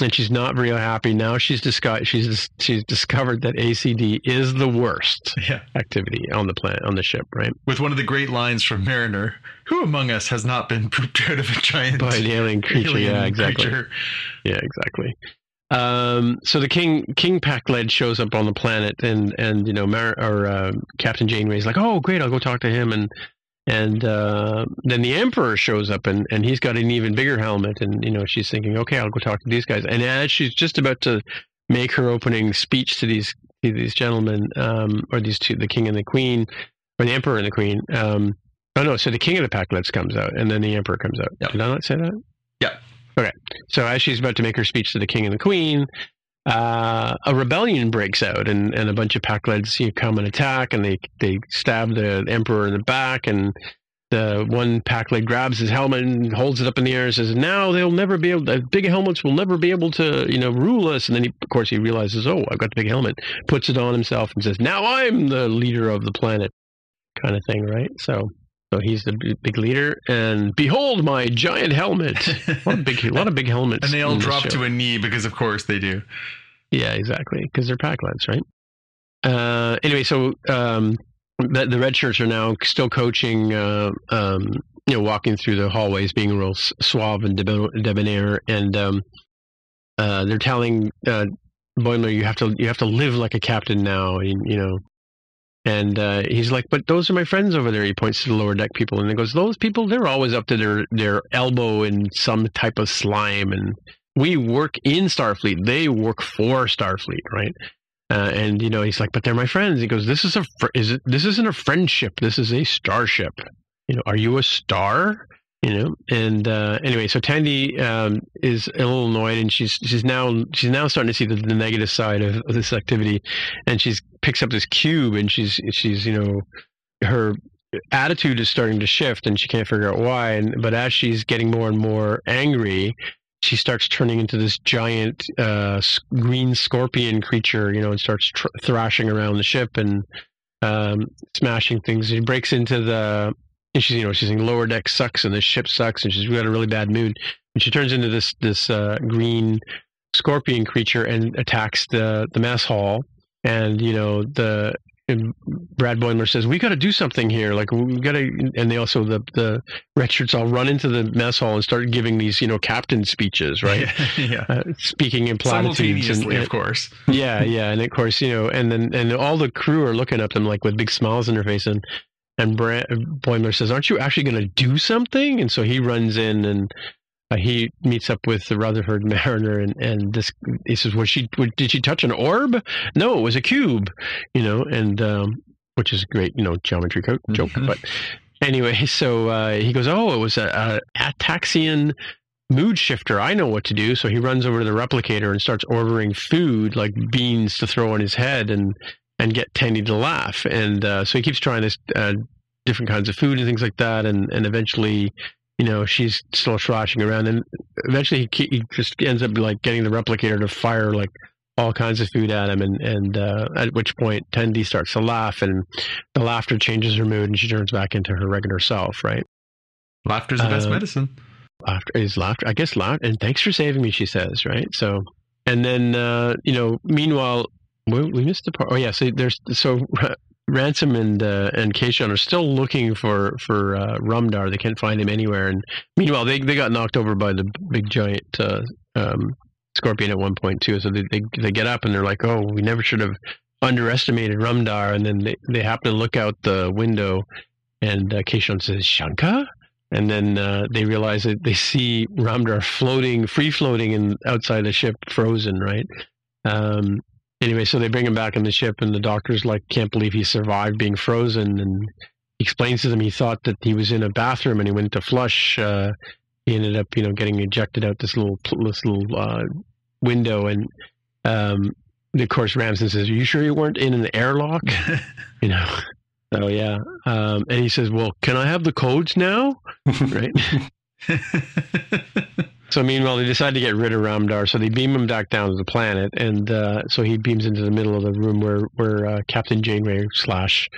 And she's not very happy. Now she's discovered that ACD is the worst activity on the planet, on the ship, right? With one of the great lines from Mariner, who among us has not been pooped out of a giant alien creature? Yeah, exactly. So the King Pakled shows up on the planet, and you know, Captain Janeway's like, oh great, I'll go talk to him, and then the Emperor shows up, and he's got an even bigger helmet, and you know, she's thinking, okay, I'll go talk to these guys, and as she's just about to make her opening speech to these gentlemen, or these two, the King and the Queen, or the Emperor and the Queen, so the King of the Pakleds comes out, and then the Emperor comes out. Yep. Did I not say that? Yeah. Okay, so as she's about to make her speech to the King and the Queen, a rebellion breaks out, and a bunch of Pakleds come and attack, and they stab the Emperor in the back, and the one Pakled grabs his helmet and holds it up in the air and says, now they'll never be able to, big helmets will never be able to, rule us. And then, he realizes, oh, I've got the big helmet, puts it on himself and says, now I'm the leader of the planet, kind of thing, right? So he's the big leader, and behold my giant helmet. A lot of big helmets. And they all drop to a knee because, of course, they do. Yeah, exactly, because they're Pakleds, right? The red shirts are now still coaching, walking through the hallways, being real suave and debonair, and they're telling Boimler, you have to live like a captain now, you know. And he's like, but those are my friends over there. He points to the lower deck people, and he goes, those people, they're always up to their elbow in some type of slime. And we work in Starfleet. They work for Starfleet, right? And he's like, but they're my friends. He goes, this isn't a friendship. This is a starship. Are you a star? So Tandy is a little annoyed, and she's now starting to see the negative side of this activity, and she picks up this cube, and she's her attitude is starting to shift, and she can't figure out why. But as she's getting more and more angry, she starts turning into this giant green scorpion creature, and starts thrashing around the ship and smashing things. She breaks into the. And she's saying lower deck sucks and the ship sucks, and she's got a really bad mood. And she turns into this green scorpion creature and attacks the mess hall. And Brad Boimler says, we got to do something here. Like we got to. And they also the red shirts all run into the mess hall and start giving these captain speeches, right? Yeah. Speaking in platitudes, simultaneously, of course. Yeah, and of course and then all the crew are looking at them like with big smiles on their face . And Boimler says, aren't you actually going to do something? And so he runs in and he meets up with the Rutherford Mariner and he says, did she touch an orb? No, it was a cube, which is a great, geometry joke. But anyway, so he goes, oh, it was a Ataxian mood shifter. I know what to do. So he runs over to the replicator and starts ordering food, like beans to throw on his head and get Tandy to laugh. And so he keeps trying this different kinds of food and things like that. And eventually, she's still thrashing around. And eventually he just ends up like getting the replicator to fire like all kinds of food at him. And at which point Tandy starts to laugh, and the laughter changes her mood, and she turns back into her regular self, right? Laughter's the best medicine. Laughter. I guess laughter. And thanks for saving me, she says, right? So, and then, meanwhile, we missed the part. Oh yeah, so Ransom and Kayshawn are still looking for Rumdar. They can't find him anywhere. And meanwhile, they got knocked over by the big giant scorpion at one point too. So they get up and they're like, oh, we never should have underestimated Rumdar. And then they happen to look out the window, and Kayshawn says, Shanka. And then they realize that they see Rumdar free floating and outside the ship, frozen, right? Anyway, so they bring him back in the ship, and the doctor's like, can't believe he survived being frozen. And he explains to them he thought that he was in a bathroom, and he went to flush. He ended up, getting ejected out this little window. And of course, Ramson says, "Are you sure you weren't in an airlock?" So yeah. And he says, "Well, can I have the codes now?" Right. So meanwhile, they decide to get rid of Ramdar, so they beam him back down to the planet, and so he beams into the middle of the room where Captain Janeway slash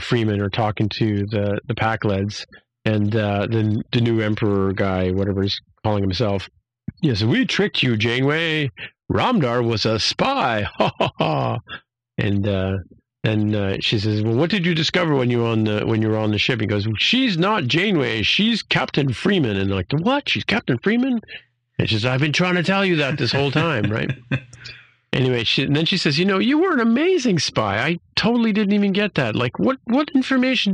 Freeman are talking to the Pakleds, and the new Emperor guy, whatever he's calling himself. Yes, we tricked you, Janeway. Ramdar was a spy. Ha ha ha. And then she says, "Well, what did you discover when you were on the ship?" He goes, "She's not Janeway. She's Captain Freeman." And like, what? She's Captain Freeman? And she says, "I've been trying to tell you that this whole time, right?" Anyway, then she says, "You know, you were an amazing spy. I totally didn't even get that. Like, what information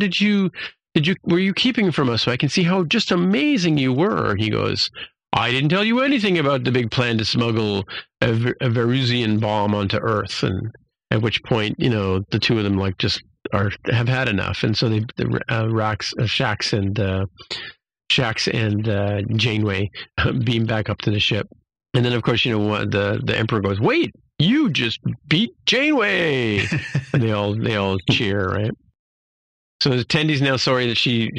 were you keeping from us so I can see how just amazing you were?" He goes, "I didn't tell you anything about the big plan to smuggle a Verusian bomb onto Earth." And at which point, you know, the two of them like just have had enough, and so Shax and Janeway beam back up to the ship, and then of course, you know, the Emperor goes, "Wait, you just beat Janeway!" And they all cheer, right? So Tendy's now sorry that she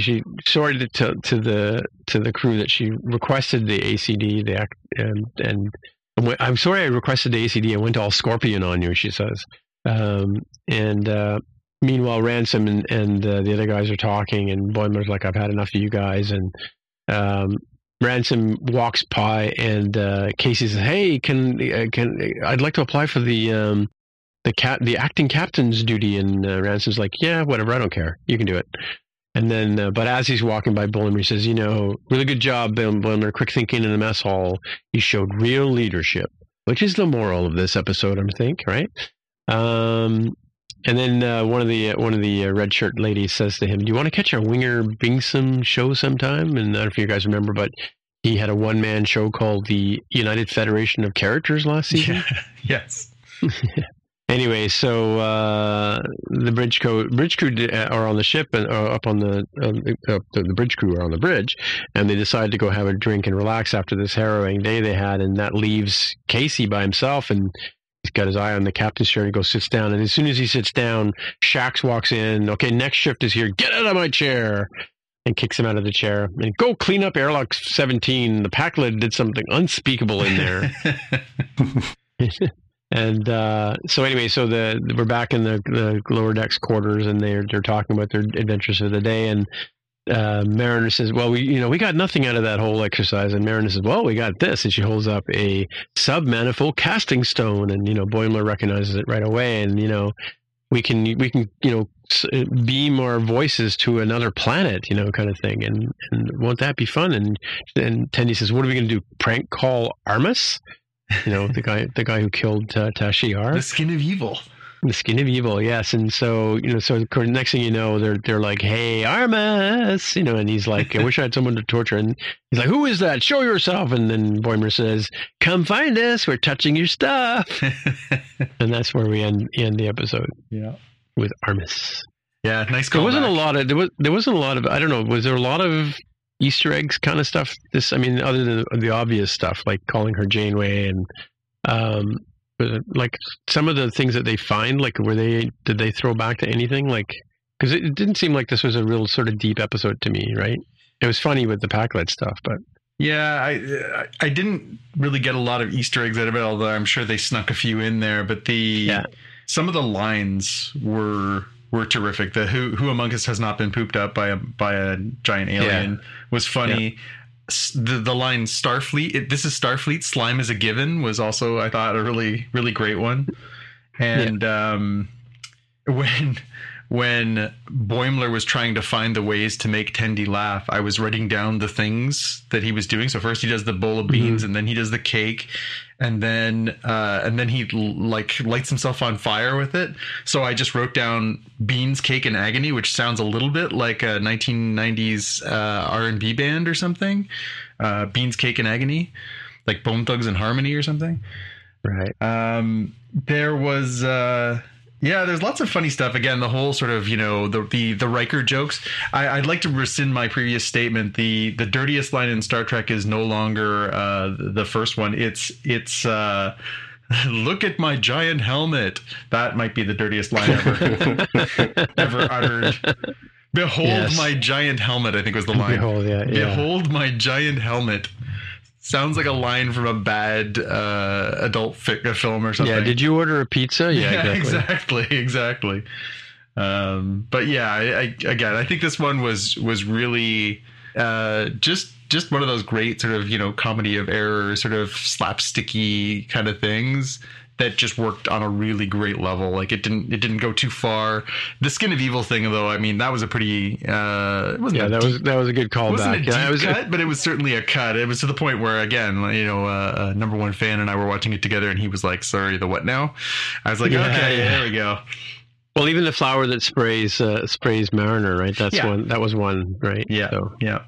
sorry to the crew that she requested the ACD, "I'm sorry I requested the ACD. I went all Scorpion on you," she says. Meanwhile, Ransom and the other guys are talking, and Boimler's like, "I've had enough of you guys." And Ransom walks by, and Casey says, "Hey, I'd like to apply for the acting captain's duty." And Ransom's like, "Yeah, whatever. I don't care. You can do it." And then, but as he's walking by, Boimler says, "You know, really good job, Boimler. Quick thinking in the mess hall. You showed real leadership," which is the moral of this episode, I think, right? And then one of the red shirt ladies says to him, "Do you want to catch a Winger Bingsome show sometime?" And I don't know if you guys remember, but he had a one-man show called the United Federation of Characters last season. Yeah. Yes. Anyway, so the bridge crew are on the ship, and the bridge crew are on the bridge, and they decide to go have a drink and relax after this harrowing day they had, and that leaves Casey by himself, and he's got his eye on the captain's chair. He goes, sits down, and as soon as he sits down, Shax walks in. "Okay, next shift is here. Get out of my chair!" And kicks him out of the chair. "And go clean up airlock 17. The Pakled did something unspeakable in there." And so we're back in the lower decks quarters, and they're talking about their adventures of the day. And Mariner says, "Well, we got nothing out of that whole exercise." And Mariner says, "Well, we got this." And she holds up a sub-manifold casting stone, and Boimler recognizes it right away. And we can beam our voices to another planet, kind of thing. And won't that be fun? And Tendi says, "What are we going to do? Prank call Armas?" The guy who killed Tashiar. The skin of evil. The skin of evil, yes. And so, next thing you know, they're like, "Hey, Armas," and he's like, "I wish I had someone to torture." And he's like, "Who is that? Show yourself." And then Boimler says, "Come find us. We're touching your stuff." And that's where we end the episode. Yeah, with Armas. Yeah, nice. There wasn't a lot of. I don't know. Was there a lot of Easter eggs kind of stuff? Other than the obvious stuff, like calling her Janeway, and like some of the things that they find, like did they throw back to anything? Like, because it didn't seem like this was a real sort of deep episode to me, right? It was funny with the Pakled stuff, but yeah, I didn't really get a lot of Easter eggs out of it, although I'm sure they snuck a few in there. But some of the lines were terrific. The who among us has not been pooped up by a giant alien was funny. Yeah. The line "Starfleet, this is Starfleet, slime is a given" was also, I thought, a really, really great one. And when Boimler was trying to find the ways to make Tendi laugh, I was writing down the things that he was doing. So first he does the bowl of beans, and then he does the cake, and then he like lights himself on fire with it. So I just wrote down "beans, cake, and agony," which sounds a little bit like a 1990s R&B band or something. Beans, cake, and agony, like Bone Thugs and Harmony or something. Right. There's lots of funny stuff. Again, the whole sort of, the Riker jokes. I'd like to rescind my previous statement. The dirtiest line in Star Trek is no longer the first one. It's "Look at my giant helmet." That might be the dirtiest line ever uttered. "Behold my giant helmet," I think was the line. "Behold my giant helmet." Sounds like a line from a bad adult film or something. Yeah, did you order a pizza? Yeah, exactly. But yeah, I think this one was really just one of those great sort of, you know, comedy of error, sort of slapsticky kind of things that just worked on a really great level. Like it didn't go too far. The Skin of Evil thing, though, I mean, that was a pretty that was a good callback. It wasn't a deep cut, but it was certainly a cut. It was to the point where, again, you know, number one fan and I were watching it together, and he was like, "Sorry, the what now?" I was like, yeah, "Okay, yeah, there we go." Well, even the flower that sprays Mariner, right? That's one. That was one, right? Yeah, so, yeah.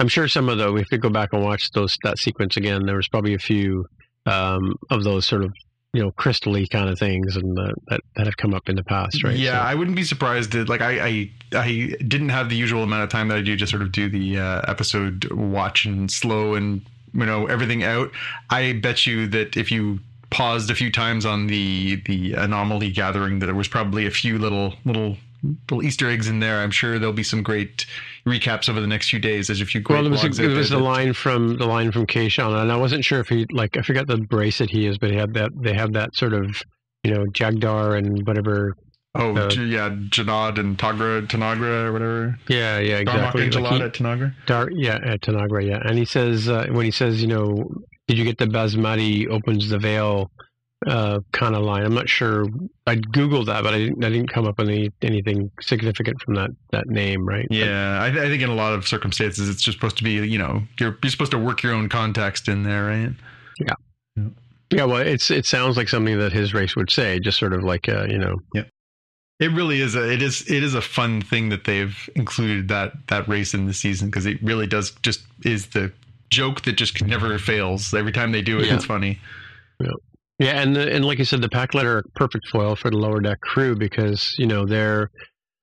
I'm sure some of the, if we go back and watch that sequence again, there was probably a few of those sort of, you know, crystally kind of things, and that have come up in the past, right? Yeah, so. I wouldn't be surprised. That, like, I didn't have the usual amount of time that I do to sort of do the episode watch and slow and, you know, everything out. I bet you that if you paused a few times on the anomaly gathering, that there was probably a few little Easter eggs in there. I'm sure there'll be some great recaps over the next few days. As if you there was the line from Keyshawn, and I wasn't sure if he, like, I forgot the bracelet he is, but they have that sort of, you know, Jagdar and whatever. Oh, Janad and Tanagra or whatever. Yeah, yeah, exactly. Darmok and Jalad at Tanagra. And he says when he says, you know, did you get the basmati? Opens the veil. Kind of line. I'm not sure. I googled that, but I didn't come up with anything significant from that name, right? Yeah, but, I think in a lot of circumstances, it's just supposed to be, you know, you're supposed to work your own context in there, right? Yeah, yeah. Yeah, well, it sounds like something that his race would say, just sort of like, you know. Yeah. It really is. It is a fun thing that they've included that race in the season, because it really does just is the joke that just never fails. Every time they do it, it's funny. Yeah. Yeah, and like you said, the Pakleds are a perfect foil for the lower deck crew, because, you know, their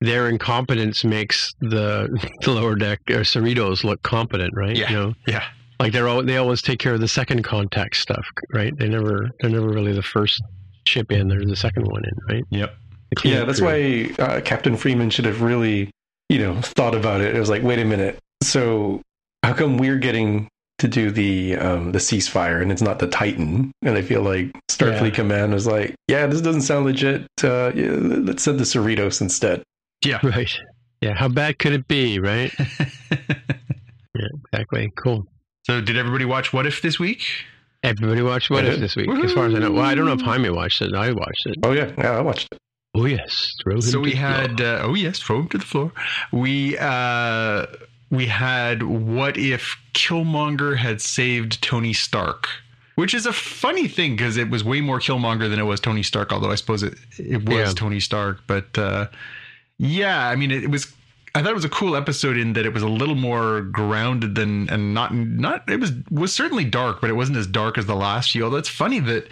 incompetence makes the lower deck or Cerritos look competent, right? Yeah, you know? Yeah. Like they always take care of the second contact stuff, right? They're never really the first ship in; they're the second one in, right? Yep. Yeah, that's crew. Why Captain Freeman should have really, you know, thought about it. It was like, wait a minute, so how come we're getting to do the ceasefire and it's not the Titan? And I feel like Starfleet Command was like, yeah, this doesn't sound legit. Let's send the Cerritos instead. Yeah, right. Yeah, how bad could it be, right? Yeah, exactly. Cool. So, did everybody watch What If this week? Everybody watched What If this week, as far as I know. Well, I don't know if Jaime watched it. I watched it. Oh yeah, I watched it. Oh yes, throw him to the floor. We had What If Killmonger had saved Tony Stark, which is a funny thing because it was way more Killmonger than it was Tony Stark, although I suppose it was Tony Stark. But yeah, I mean, I thought it was a cool episode in that it was a little more grounded than, and not it was certainly dark, but it wasn't as dark as the last few. Although it's funny that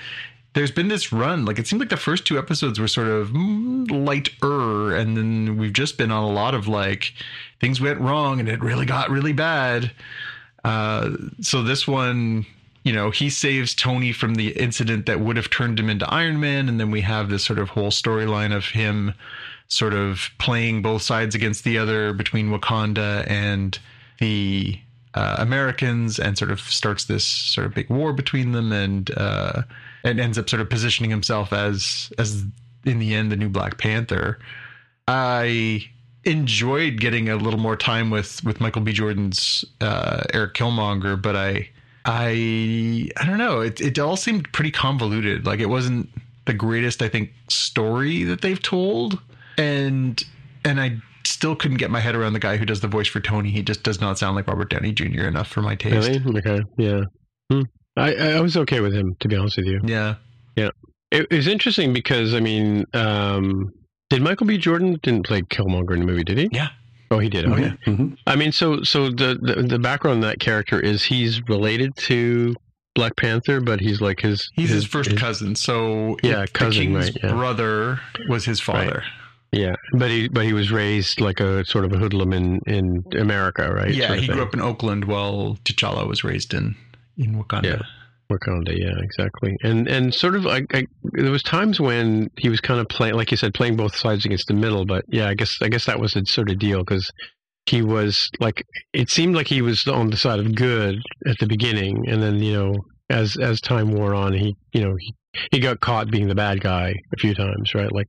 there's been this run, like it seemed like the first two episodes were sort of lighter, and then we've just been on a lot of like things went wrong and it really got really bad. So this one, you know, he saves Tony from the incident that would have turned him into Iron Man, and then we have this sort of whole storyline of him sort of playing both sides against the other between Wakanda and the Americans, and sort of starts this sort of big war between them, and ends up sort of positioning himself as in the end the new Black Panther. I enjoyed getting a little more time with Michael B. Jordan's Eric Killmonger, but I don't know. It all seemed pretty convoluted. Like it wasn't the greatest, I think, story that they've told, and I still couldn't get my head around the guy who does the voice for Tony. He just does not sound like Robert Downey Jr. enough for my taste. Really? Okay. Yeah. I was okay with him, to be honest with you. Yeah. Yeah. It was interesting because, I mean, did Michael B. Jordan didn't play Killmonger in the movie, did he? Yeah. Oh, he did. Mm-hmm. Oh, yeah. Mm-hmm. I mean, so the background of that character is he's related to Black Panther, but he's like his first cousin. So yeah, cousin, the king's brother was his father. Right. Yeah, but he was raised like a sort of a hoodlum in America, right? Yeah, sort of grew up in Oakland while T'Challa was raised in Wakanda. Yeah, Wakanda, yeah, exactly. And sort of, I there was times when he was kind of playing, like you said, playing both sides against the middle. But yeah, I guess that was a sort of deal, because he was like, it seemed like he was on the side of good at the beginning, and then, you know, as time wore on, he got caught being the bad guy a few times, right? Like.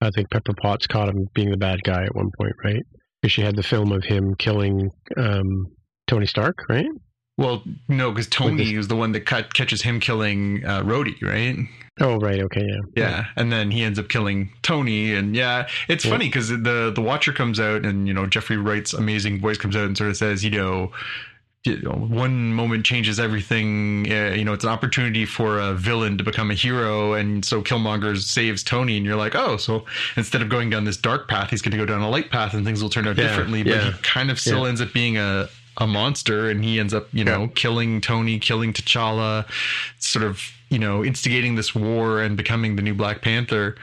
I think Pepper Potts caught him being the bad guy at one point, right? Because she had the film of him killing Tony Stark, right? Well, no, because Tony is the one that catches him killing Rhodey, right? Oh, right. Okay, yeah. Yeah, and then he ends up killing Tony. And yeah, it's funny because the Watcher comes out and, you know, Jeffrey Wright's amazing voice comes out and sort of says, you know, one moment changes everything. You know, it's an opportunity for a villain to become a hero. And so Killmonger saves Tony and you're like, oh, so instead of going down this dark path, he's going to go down a light path and things will turn out differently. Yeah. But he kind of still ends up being a monster, and he ends up, you know, killing Tony, killing T'Challa, sort of, you know, instigating this war and becoming the new Black Panther.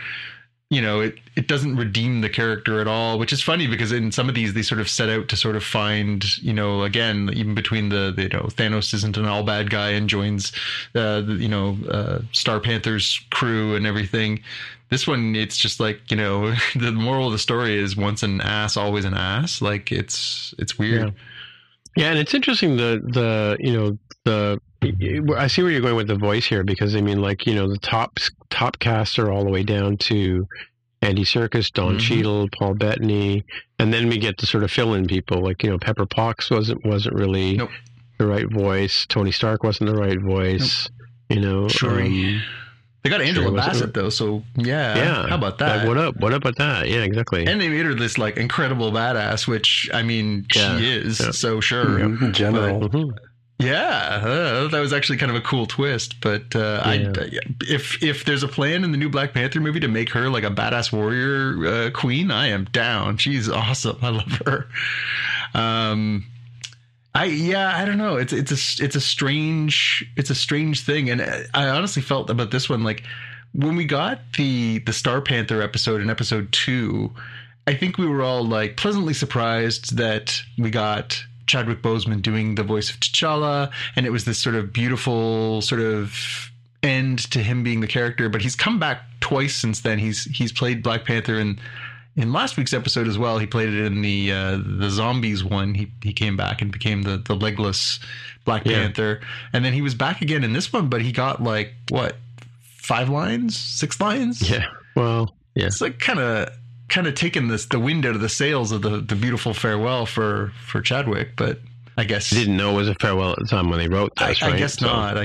You know, it doesn't redeem the character at all, which is funny because in some of these, they sort of set out to sort of find, you know, again, even between the you know, Thanos isn't an all bad guy and joins, Star Panther's crew and everything. This one, it's just like, you know, the moral of the story is once an ass, always an ass. Like it's weird. Yeah. Yeah, and it's interesting I see where you're going with the voice here, because I mean, like, you know, the top cast are all the way down to Andy Serkis, Don Cheadle, Paul Bettany, and then we get to sort of fill in people like, you know, Pepper Potts wasn't really the right voice, Tony Stark wasn't the right voice, you know. Sure. They got Angela Bassett though, so yeah. How about that? Like, what up with that? Yeah, exactly. And they made her this like incredible badass, which I mean, she is. Yeah. So sure, in general. But, that was actually kind of a cool twist. But if there's a plan in the new Black Panther movie to make her like a badass warrior queen, I am down. She's awesome. I love her. I don't know. It's a strange thing. And I honestly felt about this one, like when we got the Star Panther episode in episode 2, I think we were all like pleasantly surprised that we got Chadwick Boseman doing the voice of T'Challa. And it was this sort of beautiful sort of end to him being the character, but he's come back twice since then. He's played Black Panther in last week's episode as well. He played it in the zombies one. He came back and became the legless Black Panther. And then he was back again in this one, but he got like, what, 6 lines? Yeah. Well, yeah. It's like kind of taking the wind out of the sails of the beautiful farewell for Chadwick, but I guess. I didn't know it was a farewell at the time when they wrote this, right? I guess not,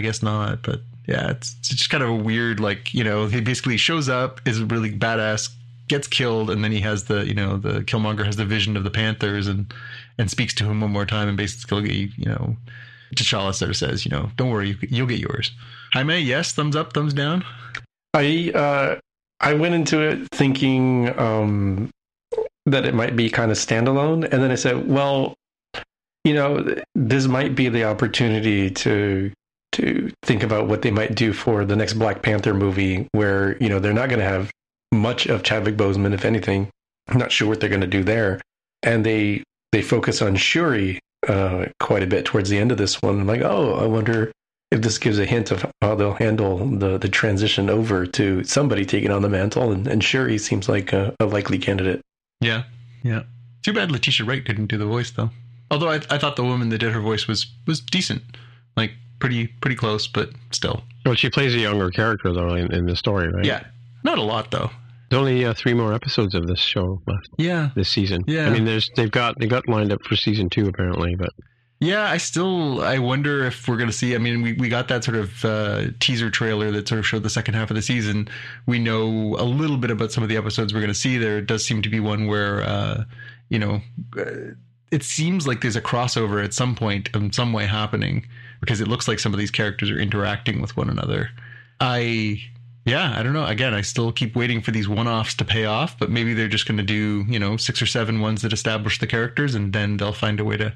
but yeah, it's just kind of a weird, like, you know, he basically shows up, is a really badass, gets killed, and then he has the Killmonger has the vision of the Panthers and speaks to him one more time, and basically, you know, T'Challa sort of says, you know, don't worry, you'll get yours. Jaime, yes, thumbs up, thumbs down? I went into it thinking that it might be kind of standalone, and then I said, well, you know, this might be the opportunity to think about what they might do for the next Black Panther movie, where, you know, they're not going to have much of Chadwick Boseman, if anything. I'm not sure what they're going to do there. And they focus on Shuri quite a bit towards the end of this one. I'm like, oh, I wonder if this gives a hint of how they'll handle the transition over to somebody taking on the mantle. And Shuri seems like a likely candidate. Yeah, yeah. Too bad Letitia Wright didn't do the voice, though. Although I thought the woman that did her voice was decent. Like, pretty close, but still. Well, she plays a younger character, though, in the story, right? Yeah. Not a lot, though. There's only 3 more episodes of this show left. Yeah, this season. Yeah, I mean, they've got lined up for season 2 apparently, but yeah, I wonder if we're going to see. I mean, we got that sort of teaser trailer that sort of showed the second half of the season. We know a little bit about some of the episodes we're going to see. There does seem to be one where you know, it seems like there's a crossover at some point in some way happening, because it looks like some of these characters are interacting with one another. Yeah, I don't know. Again, I still keep waiting for these one-offs to pay off, but maybe they're just going to do, you know, 6 or 7 ones that establish the characters, and then they'll find a way to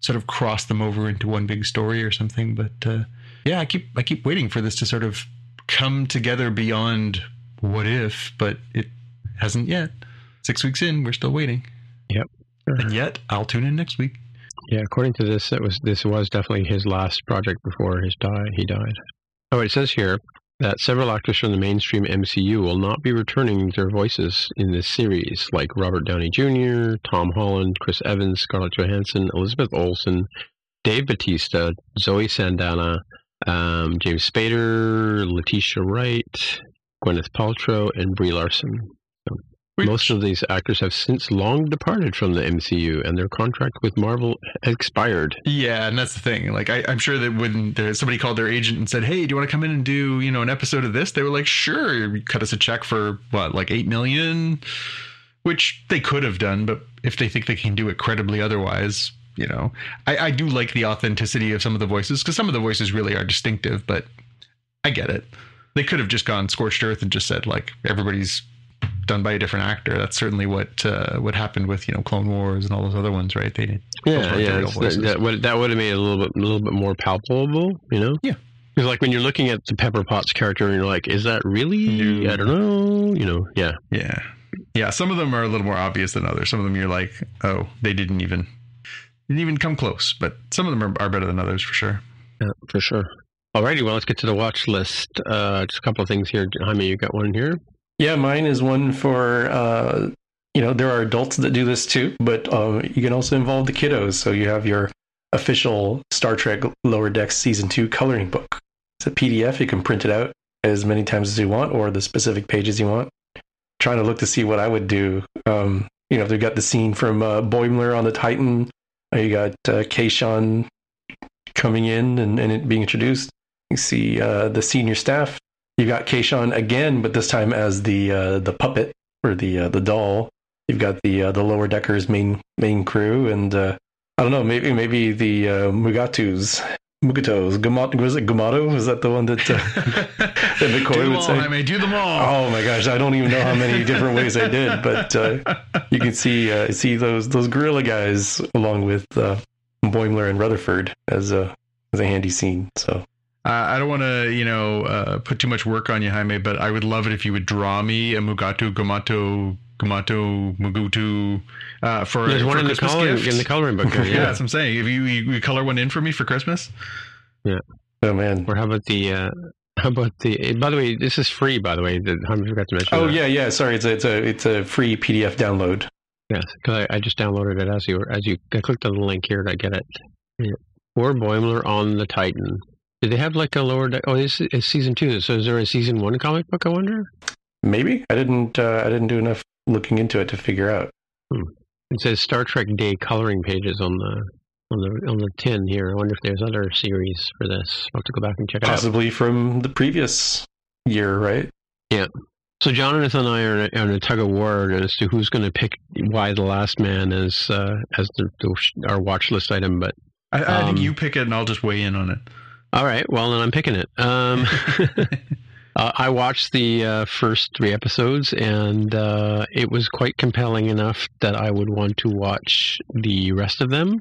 sort of cross them over into one big story or something. But yeah, I keep waiting for this to sort of come together beyond What If, but it hasn't yet. 6 weeks in, we're still waiting. Yep. And yet, I'll tune in next week. Yeah, according to this, this was definitely his last project before he died. Oh, it says here that several actors from the mainstream MCU will not be returning their voices in this series, like Robert Downey Jr., Tom Holland, Chris Evans, Scarlett Johansson, Elizabeth Olsen, Dave Bautista, Zoe Saldana, James Spader, Letitia Wright, Gwyneth Paltrow, and Brie Larson. So Most of these actors have since long departed from the MCU, and their contract with Marvel expired. Yeah, and that's the thing. Like, I'm sure that when somebody called their agent and said, "Hey, do you want to come in and do, you know, an episode of this?" They were like, "Sure." Cut us a check for what, like $8 million, which they could have done, but if they think they can do it credibly otherwise, you know, I do like the authenticity of some of the voices, because some of the voices really are distinctive. But I get it. They could have just gone scorched earth and just said, like, everybody's done by a different actor. That's certainly what happened with, you know, Clone Wars and all those other ones, right? They that would have made it a little bit more palpable, you know? Yeah. Because, like, when you're looking at the Pepper Potts character and you're like, is that really? No. I don't know. You know? Yeah. Yeah. Yeah. Some of them are a little more obvious than others. Some of them you're like, oh, they didn't even come close. But some of them are better than others, for sure. Yeah, for sure. Alrighty, well, let's get to the watch list. Just a couple of things here. Jaime, you got one here? Yeah, mine is one for, you know, there are adults that do this too, but you can also involve the kiddos. So you have your official Star Trek Lower Decks Season 2 coloring book. It's a PDF. You can print it out as many times as you want, or the specific pages you want. I'm trying to look to see what I would do. You know, they've got the scene from Boimler on the Titan. You got Kayshawn coming in and it being introduced. You see the senior staff. You've got Kayshawn again, but this time as the puppet or the doll. You've got the lower deckers main crew, and I don't know, maybe the Mugatos. Was it Gumato? Was that the one that that McCoy would say? I may do them all. Oh my gosh, I don't even know how many different ways I did, but you can see those gorilla guys along with Boimler and Rutherford as a handy scene. So. I don't want to, you know, put too much work on you, Jaime, but I would love it if you would draw me a Mugatu, Gumato, Mugutu for There's one for in the coloring book. Yeah, that's what I'm saying. If you color one in for me for Christmas. Yeah. Oh, man. Or how about the, by the way, this is free, by the way. Jaime forgot to mention that. Yeah. Sorry. It's a free PDF download. Yes. Because I just downloaded it as you I clicked on the link here and I get it. Yeah. Or Boimler on the Titan. Do they have like a lower deck? Oh, this is season 2. So is there a season 1 comic book, I wonder? Maybe. I didn't do enough looking into it to figure out. It says Star Trek Day coloring pages on the tin here. I wonder if there's other series for this. I'll have to go back and check it out. Possibly from the previous year, right? Yeah. So Jonathan and I are in a tug of war as to who's going to pick Y: The Last Man as our watch list item, but I think you pick it and I'll just weigh in on it. All right. Well, then I'm picking it. I watched the first 3 episodes, and it was quite compelling enough that I would want to watch the rest of them.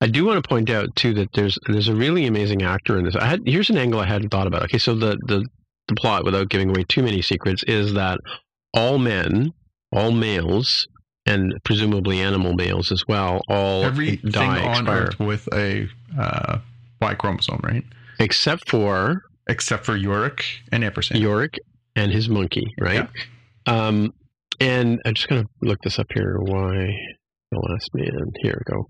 I do want to point out too that there's a really amazing actor in this. Here's an angle I hadn't thought about. Okay, so the plot, without giving away too many secrets, is that all males, and presumably animal males as well, all everything die, on expire. Earth with a Y chromosome, right? Except for Yorick and Ampersand. Yorick and his monkey, right? Yeah. And I'm just going to look this up here. Why the Last Man? Here we go.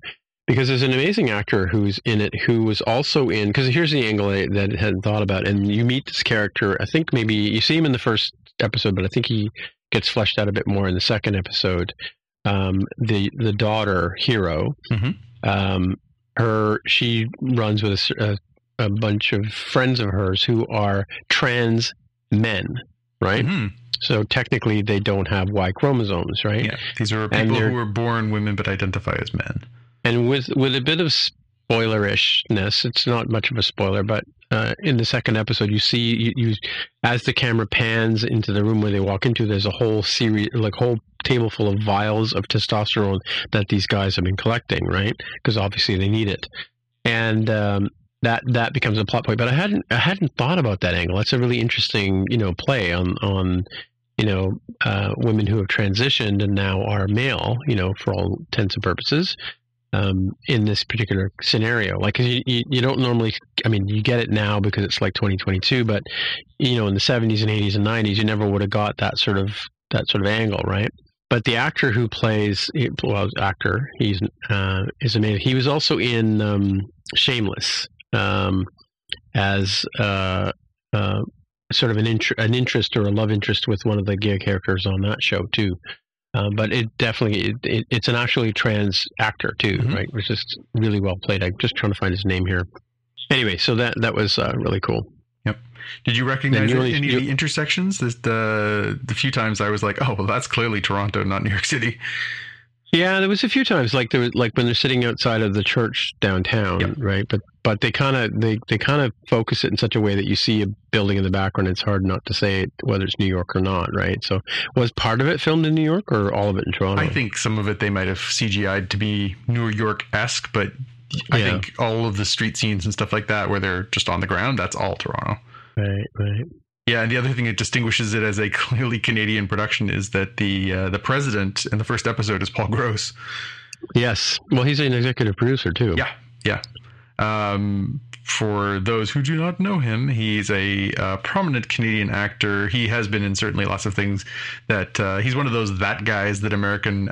Because there's an amazing actor who's in it, who was also in, because here's the angle that I hadn't thought about. And you meet this character, I think maybe you see him in the first episode, but I think he gets fleshed out a bit more in the second episode. The daughter, Hero, she runs with a bunch of friends of hers who are trans men, right? Mm-hmm. So technically they don't have Y chromosomes, right? Yeah, these are people who were born women but identify as men. And with a bit of spoilerishness, it's not much of a spoiler, but in the second episode you see, you as the camera pans into the room where they walk into, there's a whole series, like whole table full of vials of testosterone that these guys have been collecting, right? Because obviously they need it. And that becomes a plot point, but I hadn't thought about that angle. That's a really interesting, you know, play on you know, women who have transitioned and now are male, you know, for all intents and purposes, in this particular scenario. Like, you don't normally, I mean, you get it now because it's like 2022, but you know, in the 70s and 80s and 90s, you never would have got that sort of angle, right? But the actor who plays, he's is amazing. He was also in Shameless. As sort of an interest or a love interest with one of the gay characters on that show too. But it definitely, it's an actually trans actor too, mm-hmm. right? Which is really well played. I'm just trying to find his name here. Anyway, so that was really cool. Yep. Did you recognize any of the intersections? The few times I was like, oh, well, that's clearly Toronto, not New York City. Yeah, there was a few times like when they're sitting outside of the church downtown, yep. right? But they kind of focus it in such a way that you see a building in the background. It's hard not to say whether it's New York or not, right? So was part of it filmed in New York or all of it in Toronto? I think some of it they might have CGI'd to be New York-esque, but I yeah. think all of the street scenes and stuff like that where they're just on the ground, that's all Toronto. Right. Yeah, and the other thing that distinguishes it as a clearly Canadian production is that the president in the first episode is Paul Gross. Yes. Well, he's an executive producer, too. Yeah. For those who do not know him, he's a prominent Canadian actor. He has been in certainly lots of things that he's one of those guys that American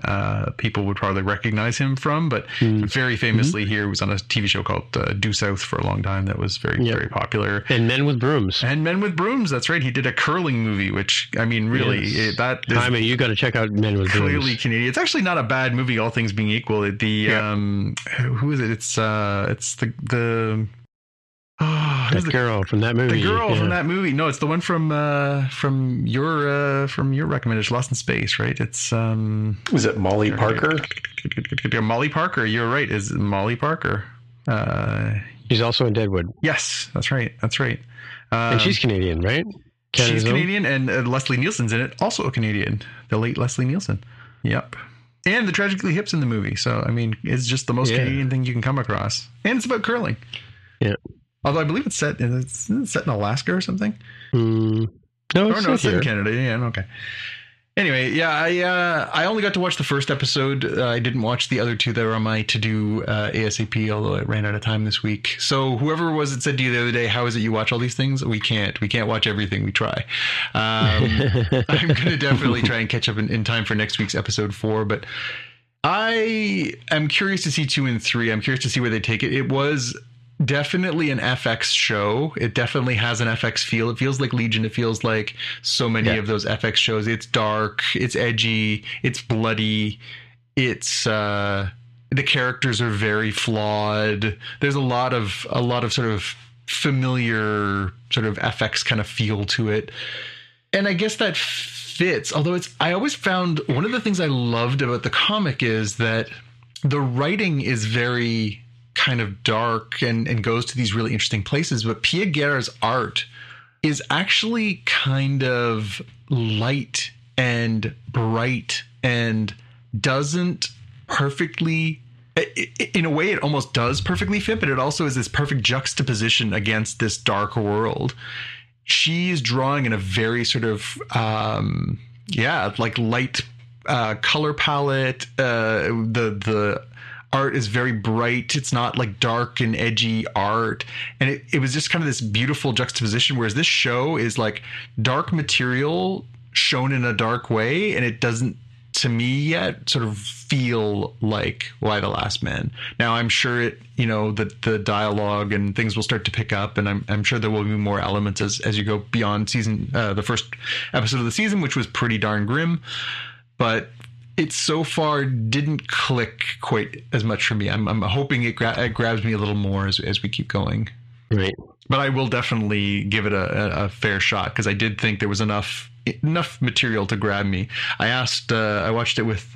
people would probably recognize him from. But very famously here was on a TV show called Due South for a long time that was very, yep. very popular. And Men with Brooms. That's right. He did a curling movie, which, I mean, really, yes. You got to check out Men with Brooms. Clearly Canadian. It's actually not a bad movie, all things being equal. Who is it? It's the girl from that movie. The girl from that movie. No, it's the one from your recommendation, Lost in Space, right? It's was it Molly Parker? Molly Parker. You're right. Is Molly Parker? She's also in Deadwood. Yes, that's right. And she's Canadian, right? She's Canadian, and Leslie Nielsen's in it, also a Canadian. The late Leslie Nielsen. Yep. And the Tragically Hip's in the movie. So I mean, it's just the most Canadian thing you can come across, and it's about curling. Yeah. Although I believe it's set in Alaska or something. No, it's set in Canada. Yeah, okay. Anyway, I only got to watch the first episode. I didn't watch the other two that were on my to-do ASAP, although it ran out of time this week. So whoever it said to you the other day, how is it you watch all these things? We can't. We can't watch everything. We try. I'm going to definitely try and catch up in time for next week's episode 4, but I am curious to see 2 and 3. I'm curious to see where they take it. It was definitely an FX show. It definitely has an FX feel. It feels like Legion. It feels like so many of those FX shows. It's dark, it's edgy, it's bloody. It's the characters are very flawed. There's a lot of sort of familiar sort of FX kind of feel to it. And I guess that fits. Although I always found one of the things I loved about the comic is that the writing is very kind of dark and goes to these really interesting places, but Pia Guerra's art is actually kind of light and bright and doesn't perfectly, in a way it almost does perfectly fit, but it also is this perfect juxtaposition against this dark world. She's drawing in a very sort of like light color palette. The art is very bright. It's not like dark and edgy art. And it was just kind of this beautiful juxtaposition, whereas this show is like dark material shown in a dark way. And it doesn't, to me yet, sort of feel like Why the Last Man. Now, I'm sure the dialogue and things will start to pick up. And I'm sure there will be more elements as you go beyond the first episode of the season, which was pretty darn grim. But it so far didn't click quite as much for me. I'm hoping it grabs me a little more as we keep going. Right. But I will definitely give it a fair shot, because I did think there was enough material to grab me. I watched it with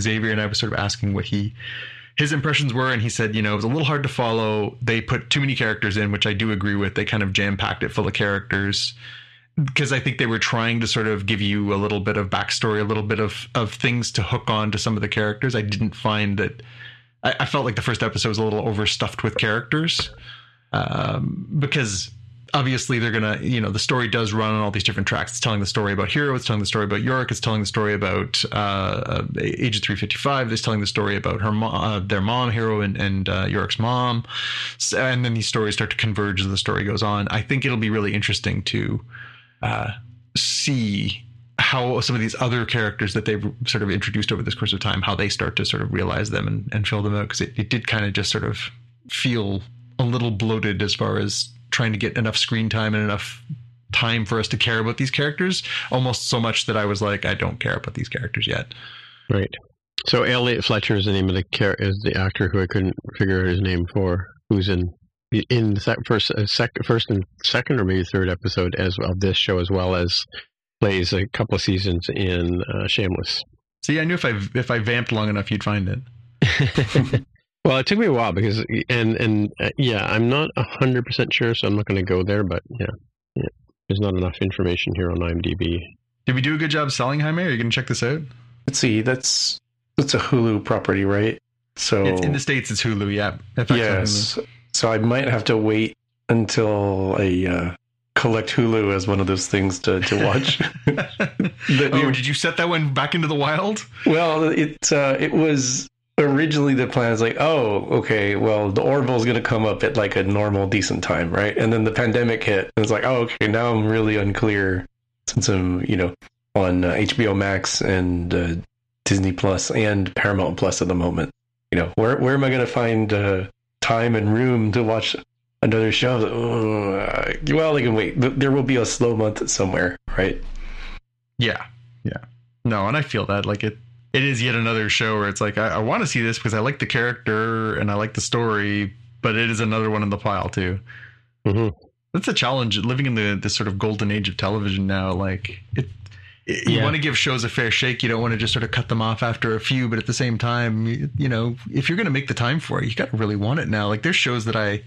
Xavier, and I was sort of asking what his impressions were, and he said, it was a little hard to follow. They put too many characters in, which I do agree with. They kind of jam-packed it full of characters, because I think they were trying to sort of give you a little bit of backstory, a little bit of things to hook on to some of the characters. I didn't find that. I felt like the first episode was a little overstuffed with characters, because obviously they're going to, the story does run on all these different tracks. It's telling the story about Hero. It's telling the story about Yorick. It's telling the story about Agent 355. It's telling the story about their mom, Hero, and Yorick's mom. So, and then these stories start to converge as the story goes on. I think it'll be really interesting to see how some of these other characters that they've sort of introduced over this course of time, how they start to sort of realize them and fill them out. Because it did kind of just sort of feel a little bloated as far as trying to get enough screen time and enough time for us to care about these characters, almost so much that I was like, I don't care about these characters yet. Right. So Elliot Fletcher is the name of the is the actor who I couldn't figure out his name for, who's in the first and second or maybe third episode as of this show, as well as plays a couple of seasons in Shameless. See, I knew if I vamped long enough, you'd find it. Well, it took me a while because yeah, I'm not 100% sure, so I'm not going to go there. But yeah, there's not enough information here on IMDb. Did we do a good job selling Jaime? Are you going to check this out? Let's see. That's a Hulu property, right? So it's, in the States, it's Hulu. Yeah. FX yes. Hulu. So I might have to wait until I collect Hulu as one of those things to watch. Did you set that one back into the wild? Well, it was originally the plan. Is like, oh, okay. Well, the Orville is going to come up at like a normal, decent time, right? And then the pandemic hit, and it's like, oh, okay. Now I'm really unclear since I'm, on HBO Max and Disney Plus and Paramount Plus at the moment. Where am I going to find time and room to watch another show? Well, they can wait. There will be a slow month somewhere, right? Yeah, yeah. No, and I feel that like it is yet another show where it's like I want to see this because I like the character and I like the story, but it is another one in the pile too. Mm-hmm. That's a challenge living in the sort of golden age of television now. Like it. You want to give shows a fair shake. You don't want to just sort of cut them off after a few, but at the same time, if you're going to make the time for it, you got to really want it now. Like there's shows that I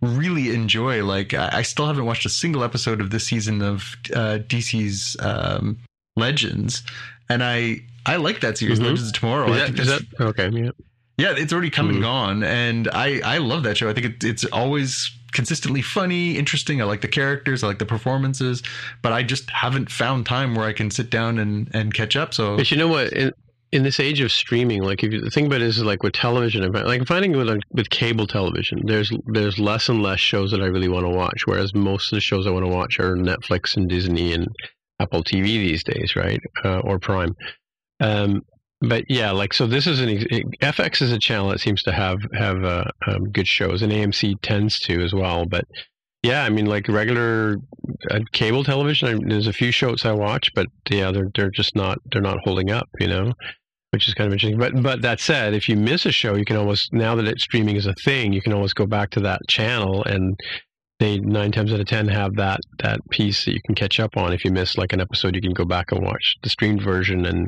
really enjoy. Like I still haven't watched a single episode of this season of DC's Legends. And I like that series, mm-hmm. Legends of Tomorrow. Okay. Yeah. Yeah. It's already come and gone. And I love that show. I think it's always consistently funny, interesting. I like the characters, I like the performances, but I just haven't found time where I can sit down and catch up. So, but you know what? In this age of streaming, like if you think about it, is like with television, like I'm finding with cable television, there's less and less shows that I really want to watch. Whereas most of the shows I want to watch are Netflix and Disney and Apple TV these days, right? Or Prime. But yeah, like, so this is FX is a channel that seems to have good shows, and AMC tends to as well. But yeah, I mean, like regular cable television, there's a few shows I watch, but yeah, they're just not, they're not holding up, which is kind of interesting. But that said, if you miss a show, you can almost, now that streaming is a thing, you can always go back to that channel, and they 9 times out of 10 have that piece that you can catch up on. If you miss like an episode, you can go back and watch the streamed version, and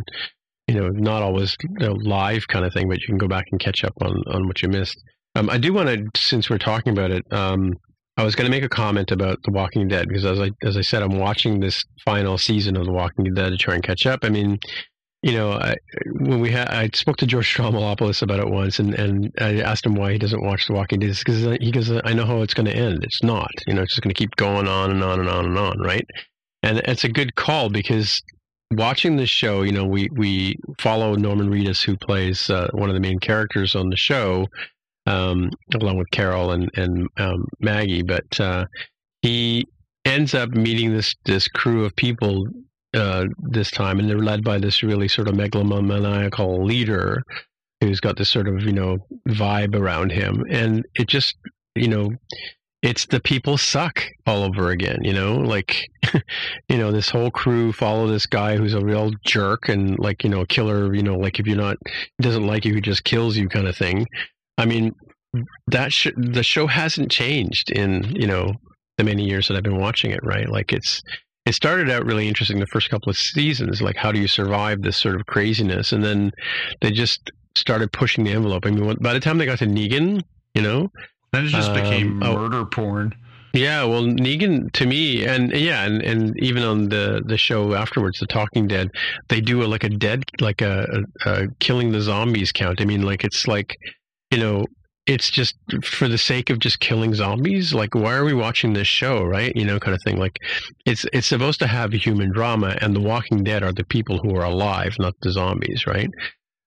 not always live kind of thing, but you can go back and catch up on what you missed. I do want to, since we're talking about it, I was going to make a comment about The Walking Dead, because as I said, I'm watching this final season of The Walking Dead to try and catch up. I mean, I spoke to George Stromalopoulos about it once, and I asked him why he doesn't watch The Walking Dead, because he goes, I know how it's going to end. It's not, it's just going to keep going on and on and on and on. Right. And it's a good call, because watching this show, we follow Norman Reedus, who plays one of the main characters on the show, along with Carol and Maggie. But he ends up meeting this crew of people this time, and they're led by this really sort of megalomaniacal leader who's got this sort of vibe around him, and it just it's the people suck all over again, this whole crew follow this guy who's a real jerk and like, a killer, like if you're not, doesn't like you, he just kills you kind of thing. I mean, the show hasn't changed in, the many years that I've been watching it, right? Like it started out really interesting the first couple of seasons, like how do you survive this sort of craziness? And then they just started pushing the envelope. I mean, by the time they got to Negan, then it just became murder porn. Yeah, well, Negan, to me, and even on the show afterwards, The Talking Dead, they do a killing the zombies count. I mean, like, it's like, it's just for the sake of just killing zombies. Like, why are we watching this show, right? Kind of thing. Like, it's supposed to have a human drama, and The Walking Dead are the people who are alive, not the zombies, right?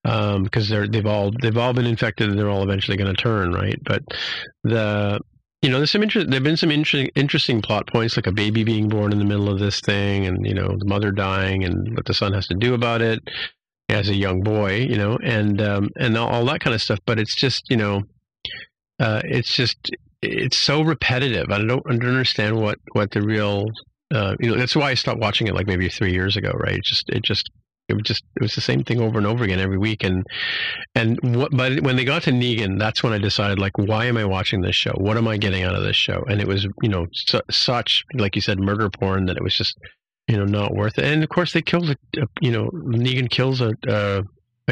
Because they've all been infected, and they're all eventually going to turn, right? But there's some interesting plot points, like a baby being born in the middle of this thing, and the mother dying, and what the son has to do about it as a young boy, and all that kind of stuff. But it's just it's so repetitive. I don't understand what the real you know, that's why I stopped watching it like maybe 3 years ago, right? It was the same thing over and over again every week. But when they got to Negan, that's when I decided, like, why am I watching this show? What am I getting out of this show? And it was, you know, such, like you said, murder porn that it was just, you know, not worth it. And of course they killed, you know, Negan kills a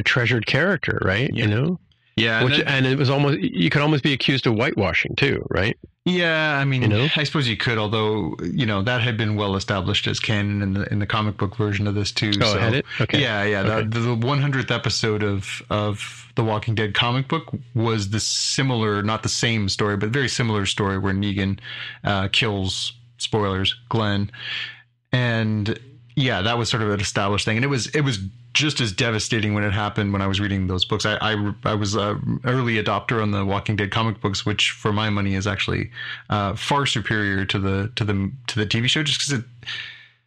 treasured character, right? Yeah. You know? Yeah. And it was almost, you could almost be accused of whitewashing too, right? Yeah, I mean, you know? I suppose you could, although, you know, that had been well established as canon in the comic book version of this too. Oh, so, had it? Okay. Yeah. Okay. The 100th episode of The Walking Dead comic book was the similar, not the same story, but very similar story where Negan kills, spoilers, Glenn. And yeah, that was sort of an established thing. And it was just as devastating when it happened when I was reading those books. I was an early adopter on the Walking Dead comic books, which for my money is actually far superior to the TV show, just because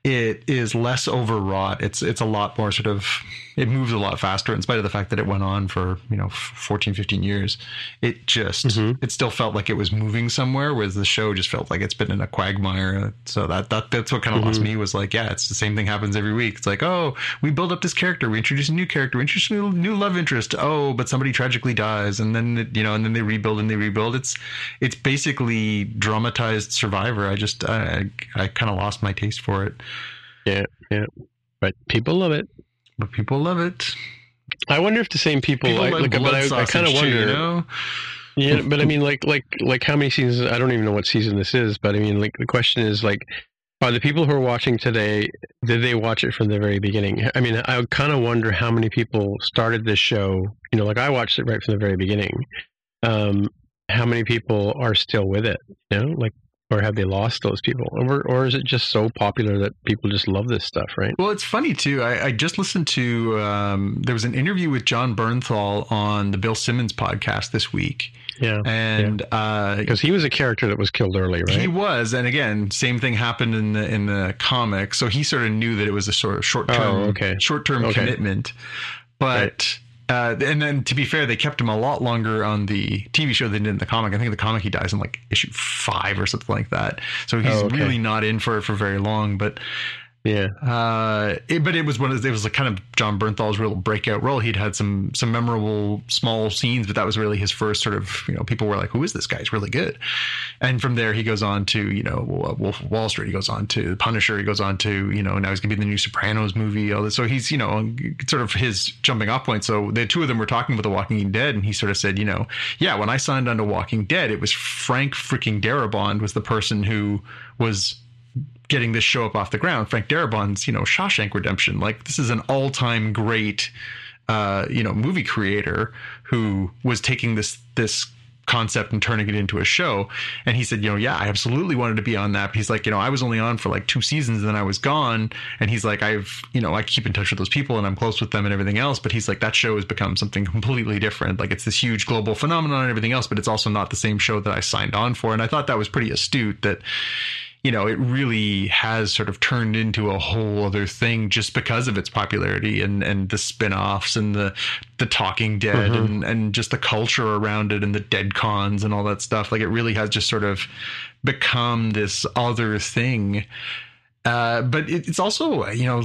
it is less overwrought. It's a lot more sort of, it moves a lot faster in spite of the fact that it went on for, you know, 14, 15 years. It just, It still felt like it was moving somewhere, whereas the show just felt like it's been in a quagmire. So that's what kind of lost me, was like, yeah, it's the same thing happens every week. It's like, oh, we build up this character, we introduce a new character, we introduce a new love interest. Oh, but somebody tragically dies. And then, and then they rebuild and they rebuild. It's basically dramatized Survivor. I kind of lost my taste for it. Yeah. But people love it. I wonder if the same people like but I kind of wonder. You know? Yeah, but I mean, like how many seasons? I don't even know what season this is. But I mean, like, the question is, like, are the people who are watching today, did they watch it from the very beginning? I mean, I kind of wonder how many people started this show. You know, like, I watched it right from the very beginning. How many people are still with it? You know, like. Or have they lost those people? Or is it just so popular that people just love this stuff, right? Well, it's funny, too. I just listened to... there was an interview with John Bernthal on the Bill Simmons podcast this week. Yeah. And... because he was a character that was killed early, right? He was. And again, same thing happened in the comic. So he sort of knew that it was a sort of short-term commitment. But... and then, to be fair, they kept him a lot longer on the TV show than in the comic. I think in the comic he dies in like issue 5 or something like that. So he's really not in for very long. But yeah, but it was like kind of John Bernthal's real breakout role. He'd had some memorable small scenes, but that was really his first sort of, you know, people were like, who is this guy? He's really good. And from there he goes on to, you know, Wolf of Wall Street. He goes on to The Punisher. He goes on to, you know, now he's gonna be in the new Sopranos movie. All this. So he's, you know, sort of his jumping off point. So the two of them were talking about The Walking Dead, and he sort of said, you know, yeah, when I signed on to Walking Dead, it was Frank freaking Darabont was the person who was getting this show up off the ground. Frank Darabont's, you know, Shawshank Redemption. Like, this is an all-time great, you know, movie creator who was taking this concept and turning it into a show. And he said, you know, yeah, I absolutely wanted to be on that. But he's like, you know, I was only on for like 2 seasons and then I was gone. And he's like, I've, you know, I keep in touch with those people and I'm close with them and everything else. But he's like, that show has become something completely different. Like, it's this huge global phenomenon and everything else, but it's also not the same show that I signed on for. And I thought that was pretty astute, that, you know, it really has sort of turned into a whole other thing just because of its popularity and the spin-offs and the Talking Dead and just the culture around it and the dead cons and all that stuff. Like, it really has just sort of become this other thing. But it's also, you know,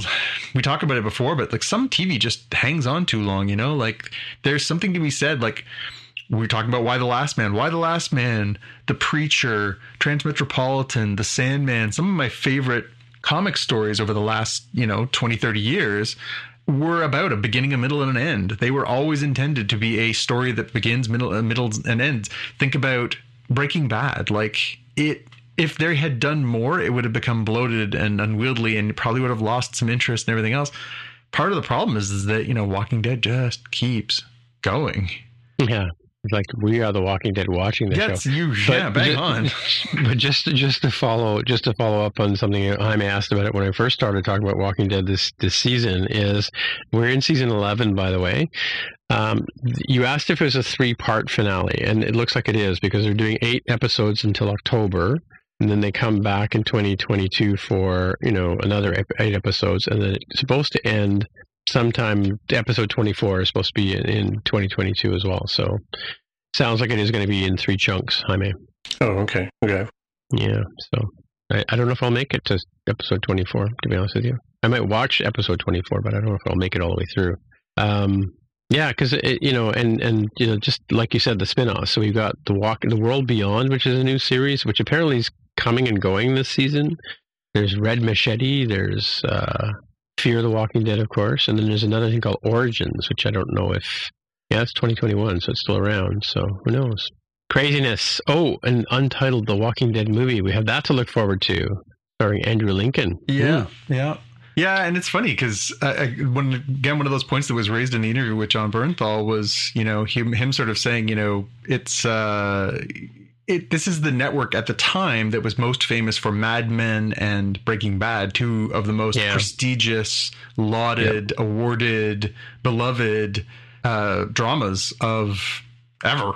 we talked about it before, but like, some TV just hangs on too long, you know, like, there's something to be said, like, we're talking about Why the Last Man, The Preacher, Transmetropolitan, The Sandman. Some of my favorite comic stories over the last, you know, 20, 30 years were about a beginning, a middle, and an end. They were always intended to be a story that begins, middle, and ends. Think about Breaking Bad. Like, it... if they had done more, it would have become bloated and unwieldy and probably would have lost some interest and everything else. Part of the problem is that, you know, Walking Dead just keeps going. Yeah. Like, we are the Walking Dead watching the show. But just to follow up on something Jaime asked about it when I first started talking about Walking Dead this season, is we're in season 11, by the way. You asked if it was a 3-part finale, and it looks like it is, because they're doing 8 episodes until October, and then they come back in 2022 for, you know, another 8 episodes, and then it's supposed to end sometime. Episode 24 is supposed to be in 2022 as well. So sounds like it is going to be in 3 chunks, Jaime. Oh, okay. Yeah. So I don't know if I'll make it to episode 24, to be honest with you. I might watch episode 24, but I don't know if I'll make it all the way through. Yeah, because, you know, and, you know, just like you said, the spin-offs. So we've got The World Beyond, which is a new series, which apparently is coming and going this season. There's Red Machete. There's Fear the Walking Dead, of course. And then there's another thing called Origins, which I don't know if... Yeah, it's 2021, so it's still around. So who knows? Craziness. Oh, an untitled The Walking Dead movie. We have that to look forward to, starring Andrew Lincoln. Yeah, yeah. Yeah, and it's funny because, one of those points that was raised in the interview with John Bernthal was, you know, him sort of saying, you know, it's... this is the network at the time that was most famous for Mad Men and Breaking Bad, two of the most prestigious, lauded, awarded, beloved dramas of ever.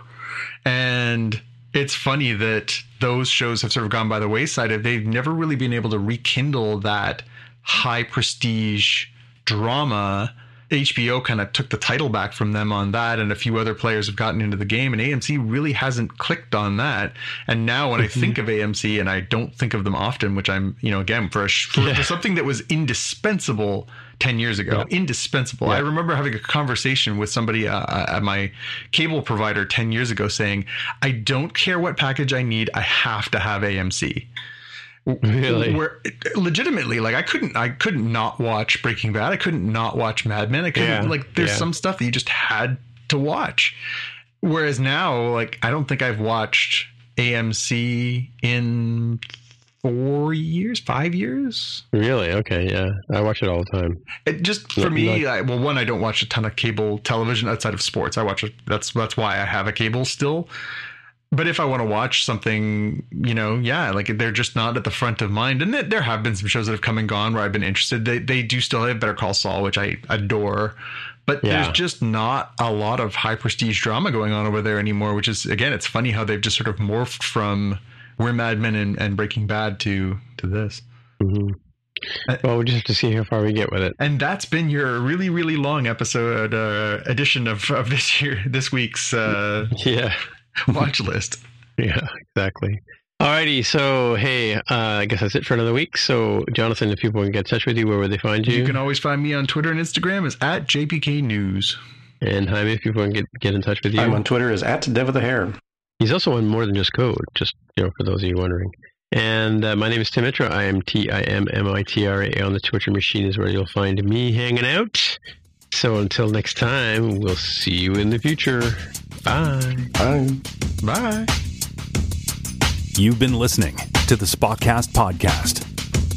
And it's funny that those shows have sort of gone by the wayside. They've never really been able to rekindle that high prestige drama. HBO kind of took the title back from them on that, and a few other players have gotten into the game, and AMC really hasn't clicked on that. And now when I think of AMC, and I don't think of them often, which I'm, you know, again, for something that was indispensable 10 years ago, indispensable. Yeah. I remember having a conversation with somebody at my cable provider 10 years ago saying, I don't care what package I need, I have to have AMC. Really? Where legitimately, like, I couldn't not watch Breaking Bad. I couldn't not watch Mad Men. I couldn't some stuff that you just had to watch. Whereas now, like, I don't think I've watched AMC in 4 years, 5 years. Really? Okay. Yeah. I watch it all the time. It just for me, one, I don't watch a ton of cable television outside of sports. I watch it. That's why I have a cable still. But if I want to watch something, you know, like they're just not at the front of mind. And there have been some shows that have come and gone where I've been interested. They do still have Better Call Saul, which I adore. But there's just not a lot of high prestige drama going on over there anymore, which is, again, it's funny how they've just sort of morphed from we're Mad Men and Breaking Bad to this. Mm-hmm. Well, we just have to see how far we get with it. And that's been your really, really long episode edition of this week's. Watch list. Yeah, exactly. Alrighty, so hey, I guess that's it for another week. So Jonathan, if people can get in touch with you, where would they find you? You can always find me on Twitter and Instagram as @JPKNews. And Jaime, if people can get in touch with you. I'm on Twitter as @DevOfTheHair. He's also on More Than Just Code, just, you know, for those of you wondering. And my name is Tim Mitra. I am TIMMITRA on the Twitter machine is where you'll find me hanging out. So until next time, we'll see you in the future. Bye. Bye. Bye. You've been listening to the Spotcast Podcast.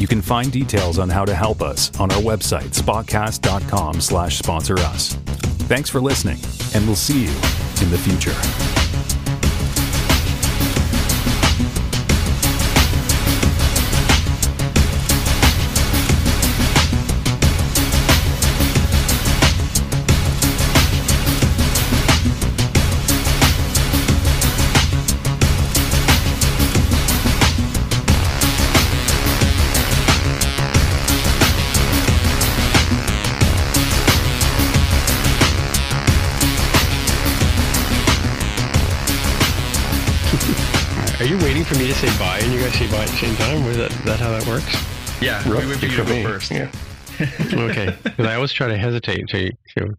You can find details on how to help us on our website, spotcast.com/sponsor us. Thanks for listening, and we'll see you in the future. For me to say bye and you guys say bye at the same time? Was that how that works? Yeah, we would be you to go first. Yeah. Okay. Because I always try to hesitate until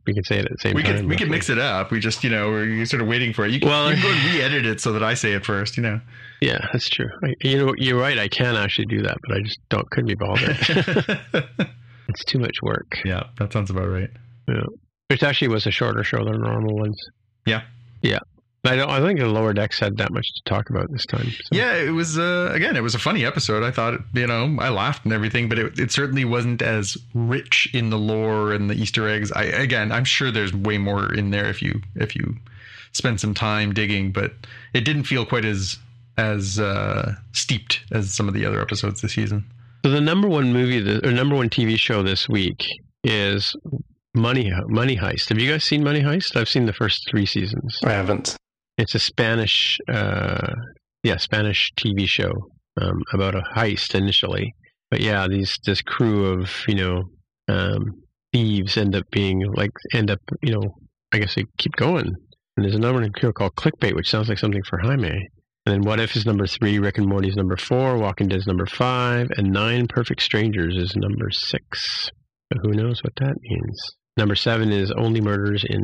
we can say it at the same time. We can mix it up. We just, you know, we're sort of waiting for it. You can go and re-edit it so that I say it first, you know. Yeah, that's true. You know, you're right. I can actually do that, but I just couldn't be bothered. It's too much work. Yeah, that sounds about right. Yeah. It actually was a shorter show than normal ones. Yeah. Yeah. I think the Lower Decks had that much to talk about this time. So. Yeah, it was, again, it was a funny episode. I thought, you know, I laughed and everything, but it certainly wasn't as rich in the lore and the Easter eggs. I'm sure there's way more in there if you spend some time digging, but it didn't feel quite as steeped as some of the other episodes this season. So the number one TV show this week is Money Heist. Have you guys seen Money Heist? I've seen the first 3 seasons. I haven't. It's a Spanish, Spanish TV show about a heist initially. But yeah, this crew of, thieves end up, I guess they keep going. And there's another one called Clickbait, which sounds like something for Jaime. And then What If is number 3, Rick and Morty is number 4, Walking Dead is number 5, and 9 Perfect Strangers is number 6. But who knows what that means? Number 7 is Only Murders in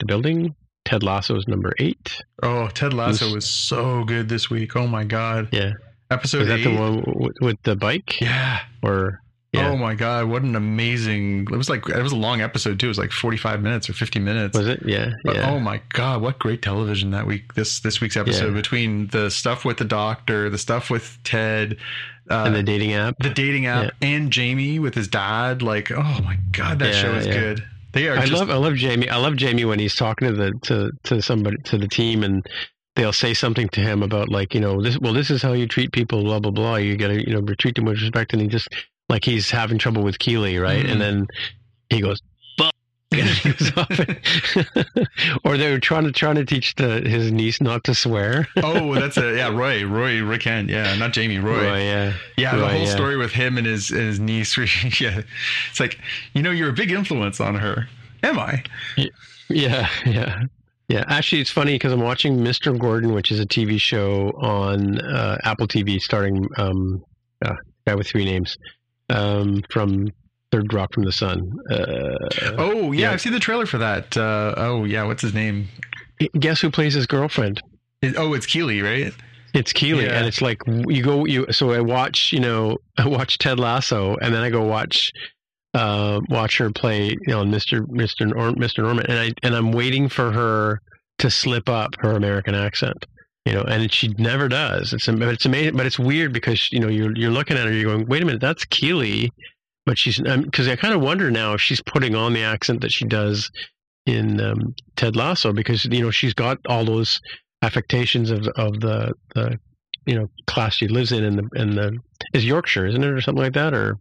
the Building. Ted Lasso is number 8. Oh, Ted Lasso was so good this week. Oh my God. Yeah. Episode 8. Is that the one with the bike? Yeah. Or... Yeah. Oh my God! What an amazing! It was a long episode too. It was like 45 minutes or 50 minutes. Was it? Yeah. But yeah. Oh my God! What great television that week! This week's episode between the stuff with the doctor, the stuff with Ted, and the dating app, and Jamie with his dad. Like, oh my God, that show is good. They are. I love Jamie. I love Jamie when he's talking to the team and. They'll say something to him about this is how you treat people, blah, blah, blah. You got to, treat them with respect. And he just he's having trouble with Keeley. Right. Mm-hmm. And then he goes, or they were trying to teach his niece not to swear. Oh, that's Roy Rickent, not Jamie, Roy Roy, the whole story with him and his niece. It's like, you're a big influence on her. Am I? Yeah, actually, it's funny because I'm watching Mr. Gordon, which is a TV show on Apple TV starring a guy with 3 names from Third Rock from the Sun. I've seen the trailer for that. What's his name? Guess who plays his girlfriend? It's Keeley, right? It's Keeley, and it's like So I watch, Ted Lasso, and then I go watch her play, Mr. Norman, and I'm waiting for her to slip up her American accent, and she never does. It's amazing, but it's weird because you're looking at her, you're going, wait a minute, that's Keeley, but she's because I kind of wonder now if she's putting on the accent that she does in Ted Lasso because she's got all those affectations of the class she lives in and is Yorkshire, isn't it, or something like that, or.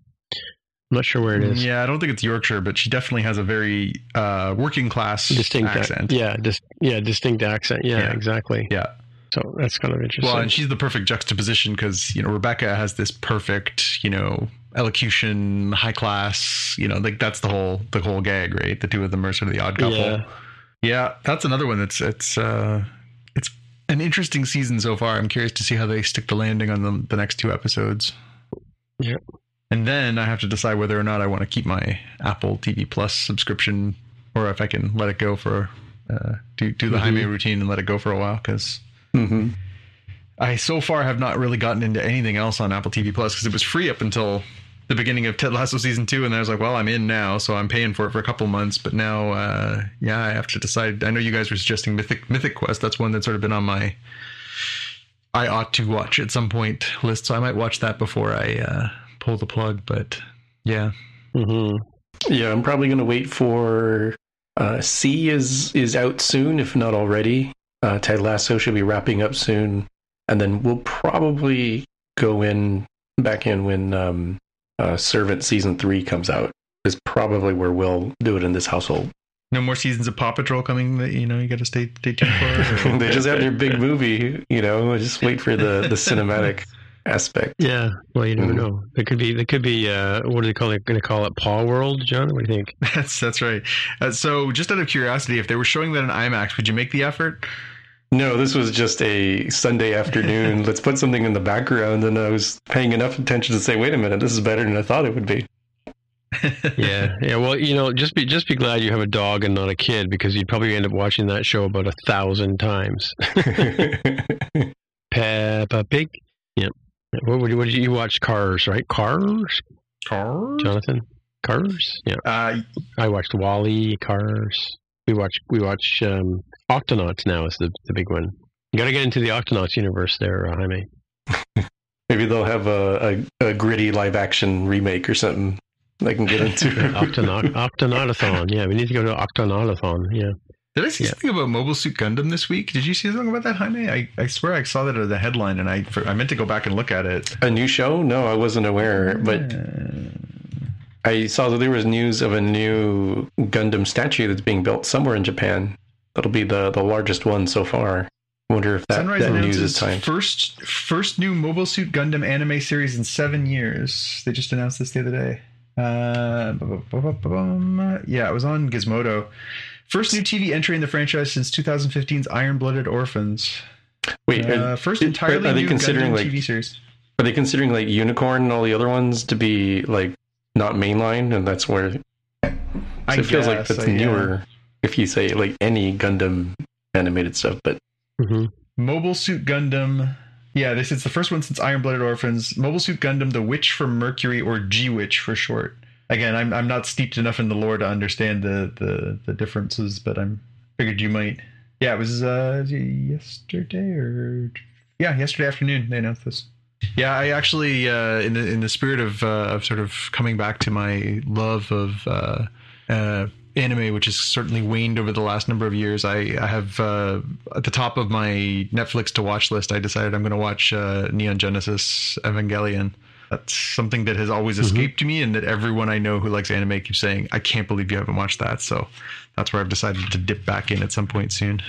I'm not sure where it is. Yeah, I don't think it's Yorkshire, but she definitely has a very working class distinct accent. Distinct accent. Yeah, exactly. Yeah. So that's kind of interesting. Well, and she's the perfect juxtaposition because, Rebecca has this perfect, elocution, high class, that's the whole gag, right? The two of them are sort of the odd couple. Yeah, that's another one it's an interesting season so far. I'm curious to see how they stick the landing on the next 2 episodes. Yeah. And then I have to decide whether or not I want to keep my Apple TV Plus subscription or if I can let it go for, do the Jaime routine and let it go for a while. Cause I so far have not really gotten into anything else on Apple TV Plus cause it was free up until the beginning of Ted Lasso season 2. And I was like, well, I'm in now, so I'm paying for it for a couple months, but now, I have to decide. I know you guys were suggesting Mythic Quest. That's one that's sort of been on my, I ought to watch at some point list. So I might watch that before I, pull the plug, but I'm probably going to wait for C is out soon, if not already. Ted Lasso should be wrapping up soon, and then we'll probably go back in when Servant season 3 comes out is probably where we'll do it in this household. No more seasons of Paw Patrol coming that you got to stay tuned for. Or... they just have their big movie, just wait for the cinematic. Aspect. Yeah. Well, you never know. There could be. What are they calling it? Going to call it Paw World, John? What do you think? That's right. So, just out of curiosity, if they were showing that in IMAX, would you make the effort? No, this was just a Sunday afternoon. Let's put something in the background, and I was paying enough attention to say, "Wait a minute, this is better than I thought it would be." Yeah. Well, just be glad you have a dog and not a kid because you'd probably end up watching that show about 1,000 times. Peppa Pig. Yep. What did you watch? Cars, right? Cars. Jonathan, Cars. Yeah. I watched WALL-E, Cars. We watch Octonauts now is the big one. You got to get into the Octonauts universe there, Jaime. Maybe they'll have a gritty live action remake or something. I can get into Octonautathon. Yeah, we need to go to Octonautathon. Yeah. Did I see something about Mobile Suit Gundam this week? Did you see something about that, Jaime? I swear I saw that as a headline, and I meant to go back and look at it. A new show? No, I wasn't aware. But I saw that there was news of a new Gundam statue that's being built somewhere in Japan. That'll be the largest one so far. I wonder if that news is timed. First new Mobile Suit Gundam anime series in 7 years. They just announced this the other day. Yeah, it was on Gizmodo. First new TV entry in the franchise since 2015's Iron-Blooded Orphans. Wait, first entirely new Gundam TV series. Are they considering like Unicorn and all the other ones to be like not mainline, and that's where? It feels like that's newer. If you say like any Gundam animated stuff, but Mobile Suit Gundam. Yeah, this is the first one since Iron-Blooded Orphans. Mobile Suit Gundam, the Witch from Mercury, or G-Witch for short. Again, I'm not steeped enough in the lore to understand the differences, but I figured you might. Yeah, it was yesterday afternoon they announced this. Yeah, I actually in the spirit of sort of coming back to my love of anime, which has certainly waned over the last number of years, I have at the top of my Netflix to watch list, I decided I'm going to watch Neon Genesis Evangelion. That's something that has always escaped me, and that everyone I know who likes anime keeps saying, I can't believe you haven't watched that. So that's where I've decided to dip back in at some point soon.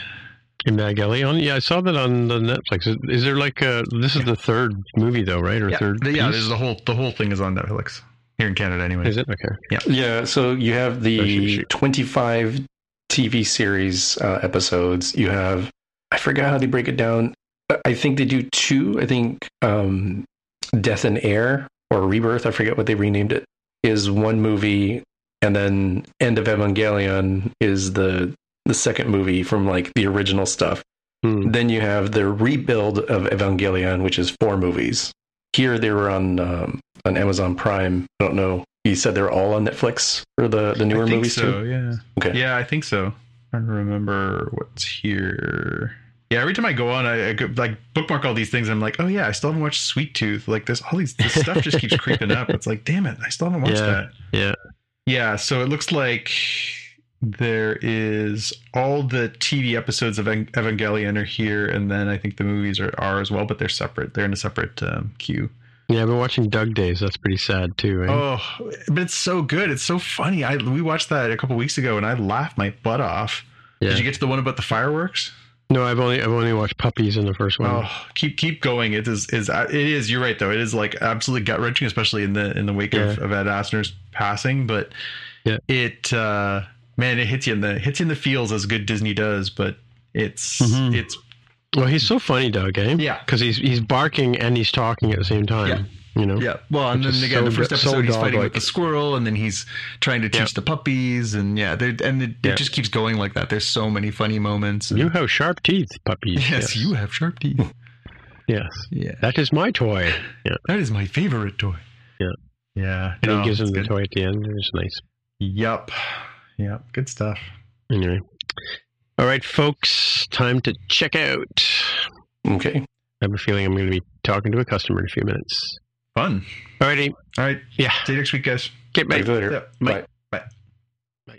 Evangelion? Yeah, I saw that on the Netflix. Is there like this is the third movie though, right? Or third piece? Yeah, there's the whole thing is on Netflix. Here in Canada anyway. Is it? Okay. Yeah. Yeah, so you have the 25 TV series episodes. You have, I forgot how they break it down. I think they do two. I think Death and Air or Rebirth, I forget what they renamed it, is one movie, and then End of Evangelion is the second movie from like the original stuff. Then you have the rebuild of Evangelion, which is four movies. Here they were on Amazon Prime. I don't know. You said they're all on Netflix for the newer movies too? Yeah. Okay. Yeah, I think so. I don't remember what's here. Yeah, every time I go on, I like bookmark all these things. And I'm like, oh yeah, I still haven't watched Sweet Tooth. Like this stuff just keeps creeping up. It's like, damn it, I still haven't watched that. Yeah. Yeah. So it looks like there is all the TV episodes of Evangelion are here, and then I think the movies are as well, but they're separate. They're in a separate queue. Yeah, I've been watching Doug Days. That's pretty sad too. Right? Oh, but it's so good. It's so funny. We watched that a couple weeks ago, and I laughed my butt off. Yeah. Did you get to the one about the fireworks? No, I've only watched puppies in the first one. Oh, keep going. It is. You're right though. It is like absolutely gut wrenching, especially in the wake of Ed Asner's passing. But it hits you in the feels, as good Disney does. But it's. Well, he's so funny, Doug, eh? Yeah. Because he's barking and he's talking at the same time. Yeah. You know? Yeah. Well, and then again, so, the first episode, so he's fighting with the squirrel, and then he's trying to teach the puppies, and it just keeps going like that. There's so many funny moments. And... You have sharp teeth, puppies. Yes, you have sharp teeth. Yes. Yeah. That is my toy. Yeah. That is my favorite toy. Yeah. Yeah. And he gives him the toy at the end. It's nice. Yep. Yep. Good stuff. Anyway. All right, folks, time to check out. Okay. I have a feeling I'm going to be talking to a customer in a few minutes. Fun. All righty. All right. Yeah. See you next week, guys. Get back. Later. Bye. Bye. Bye.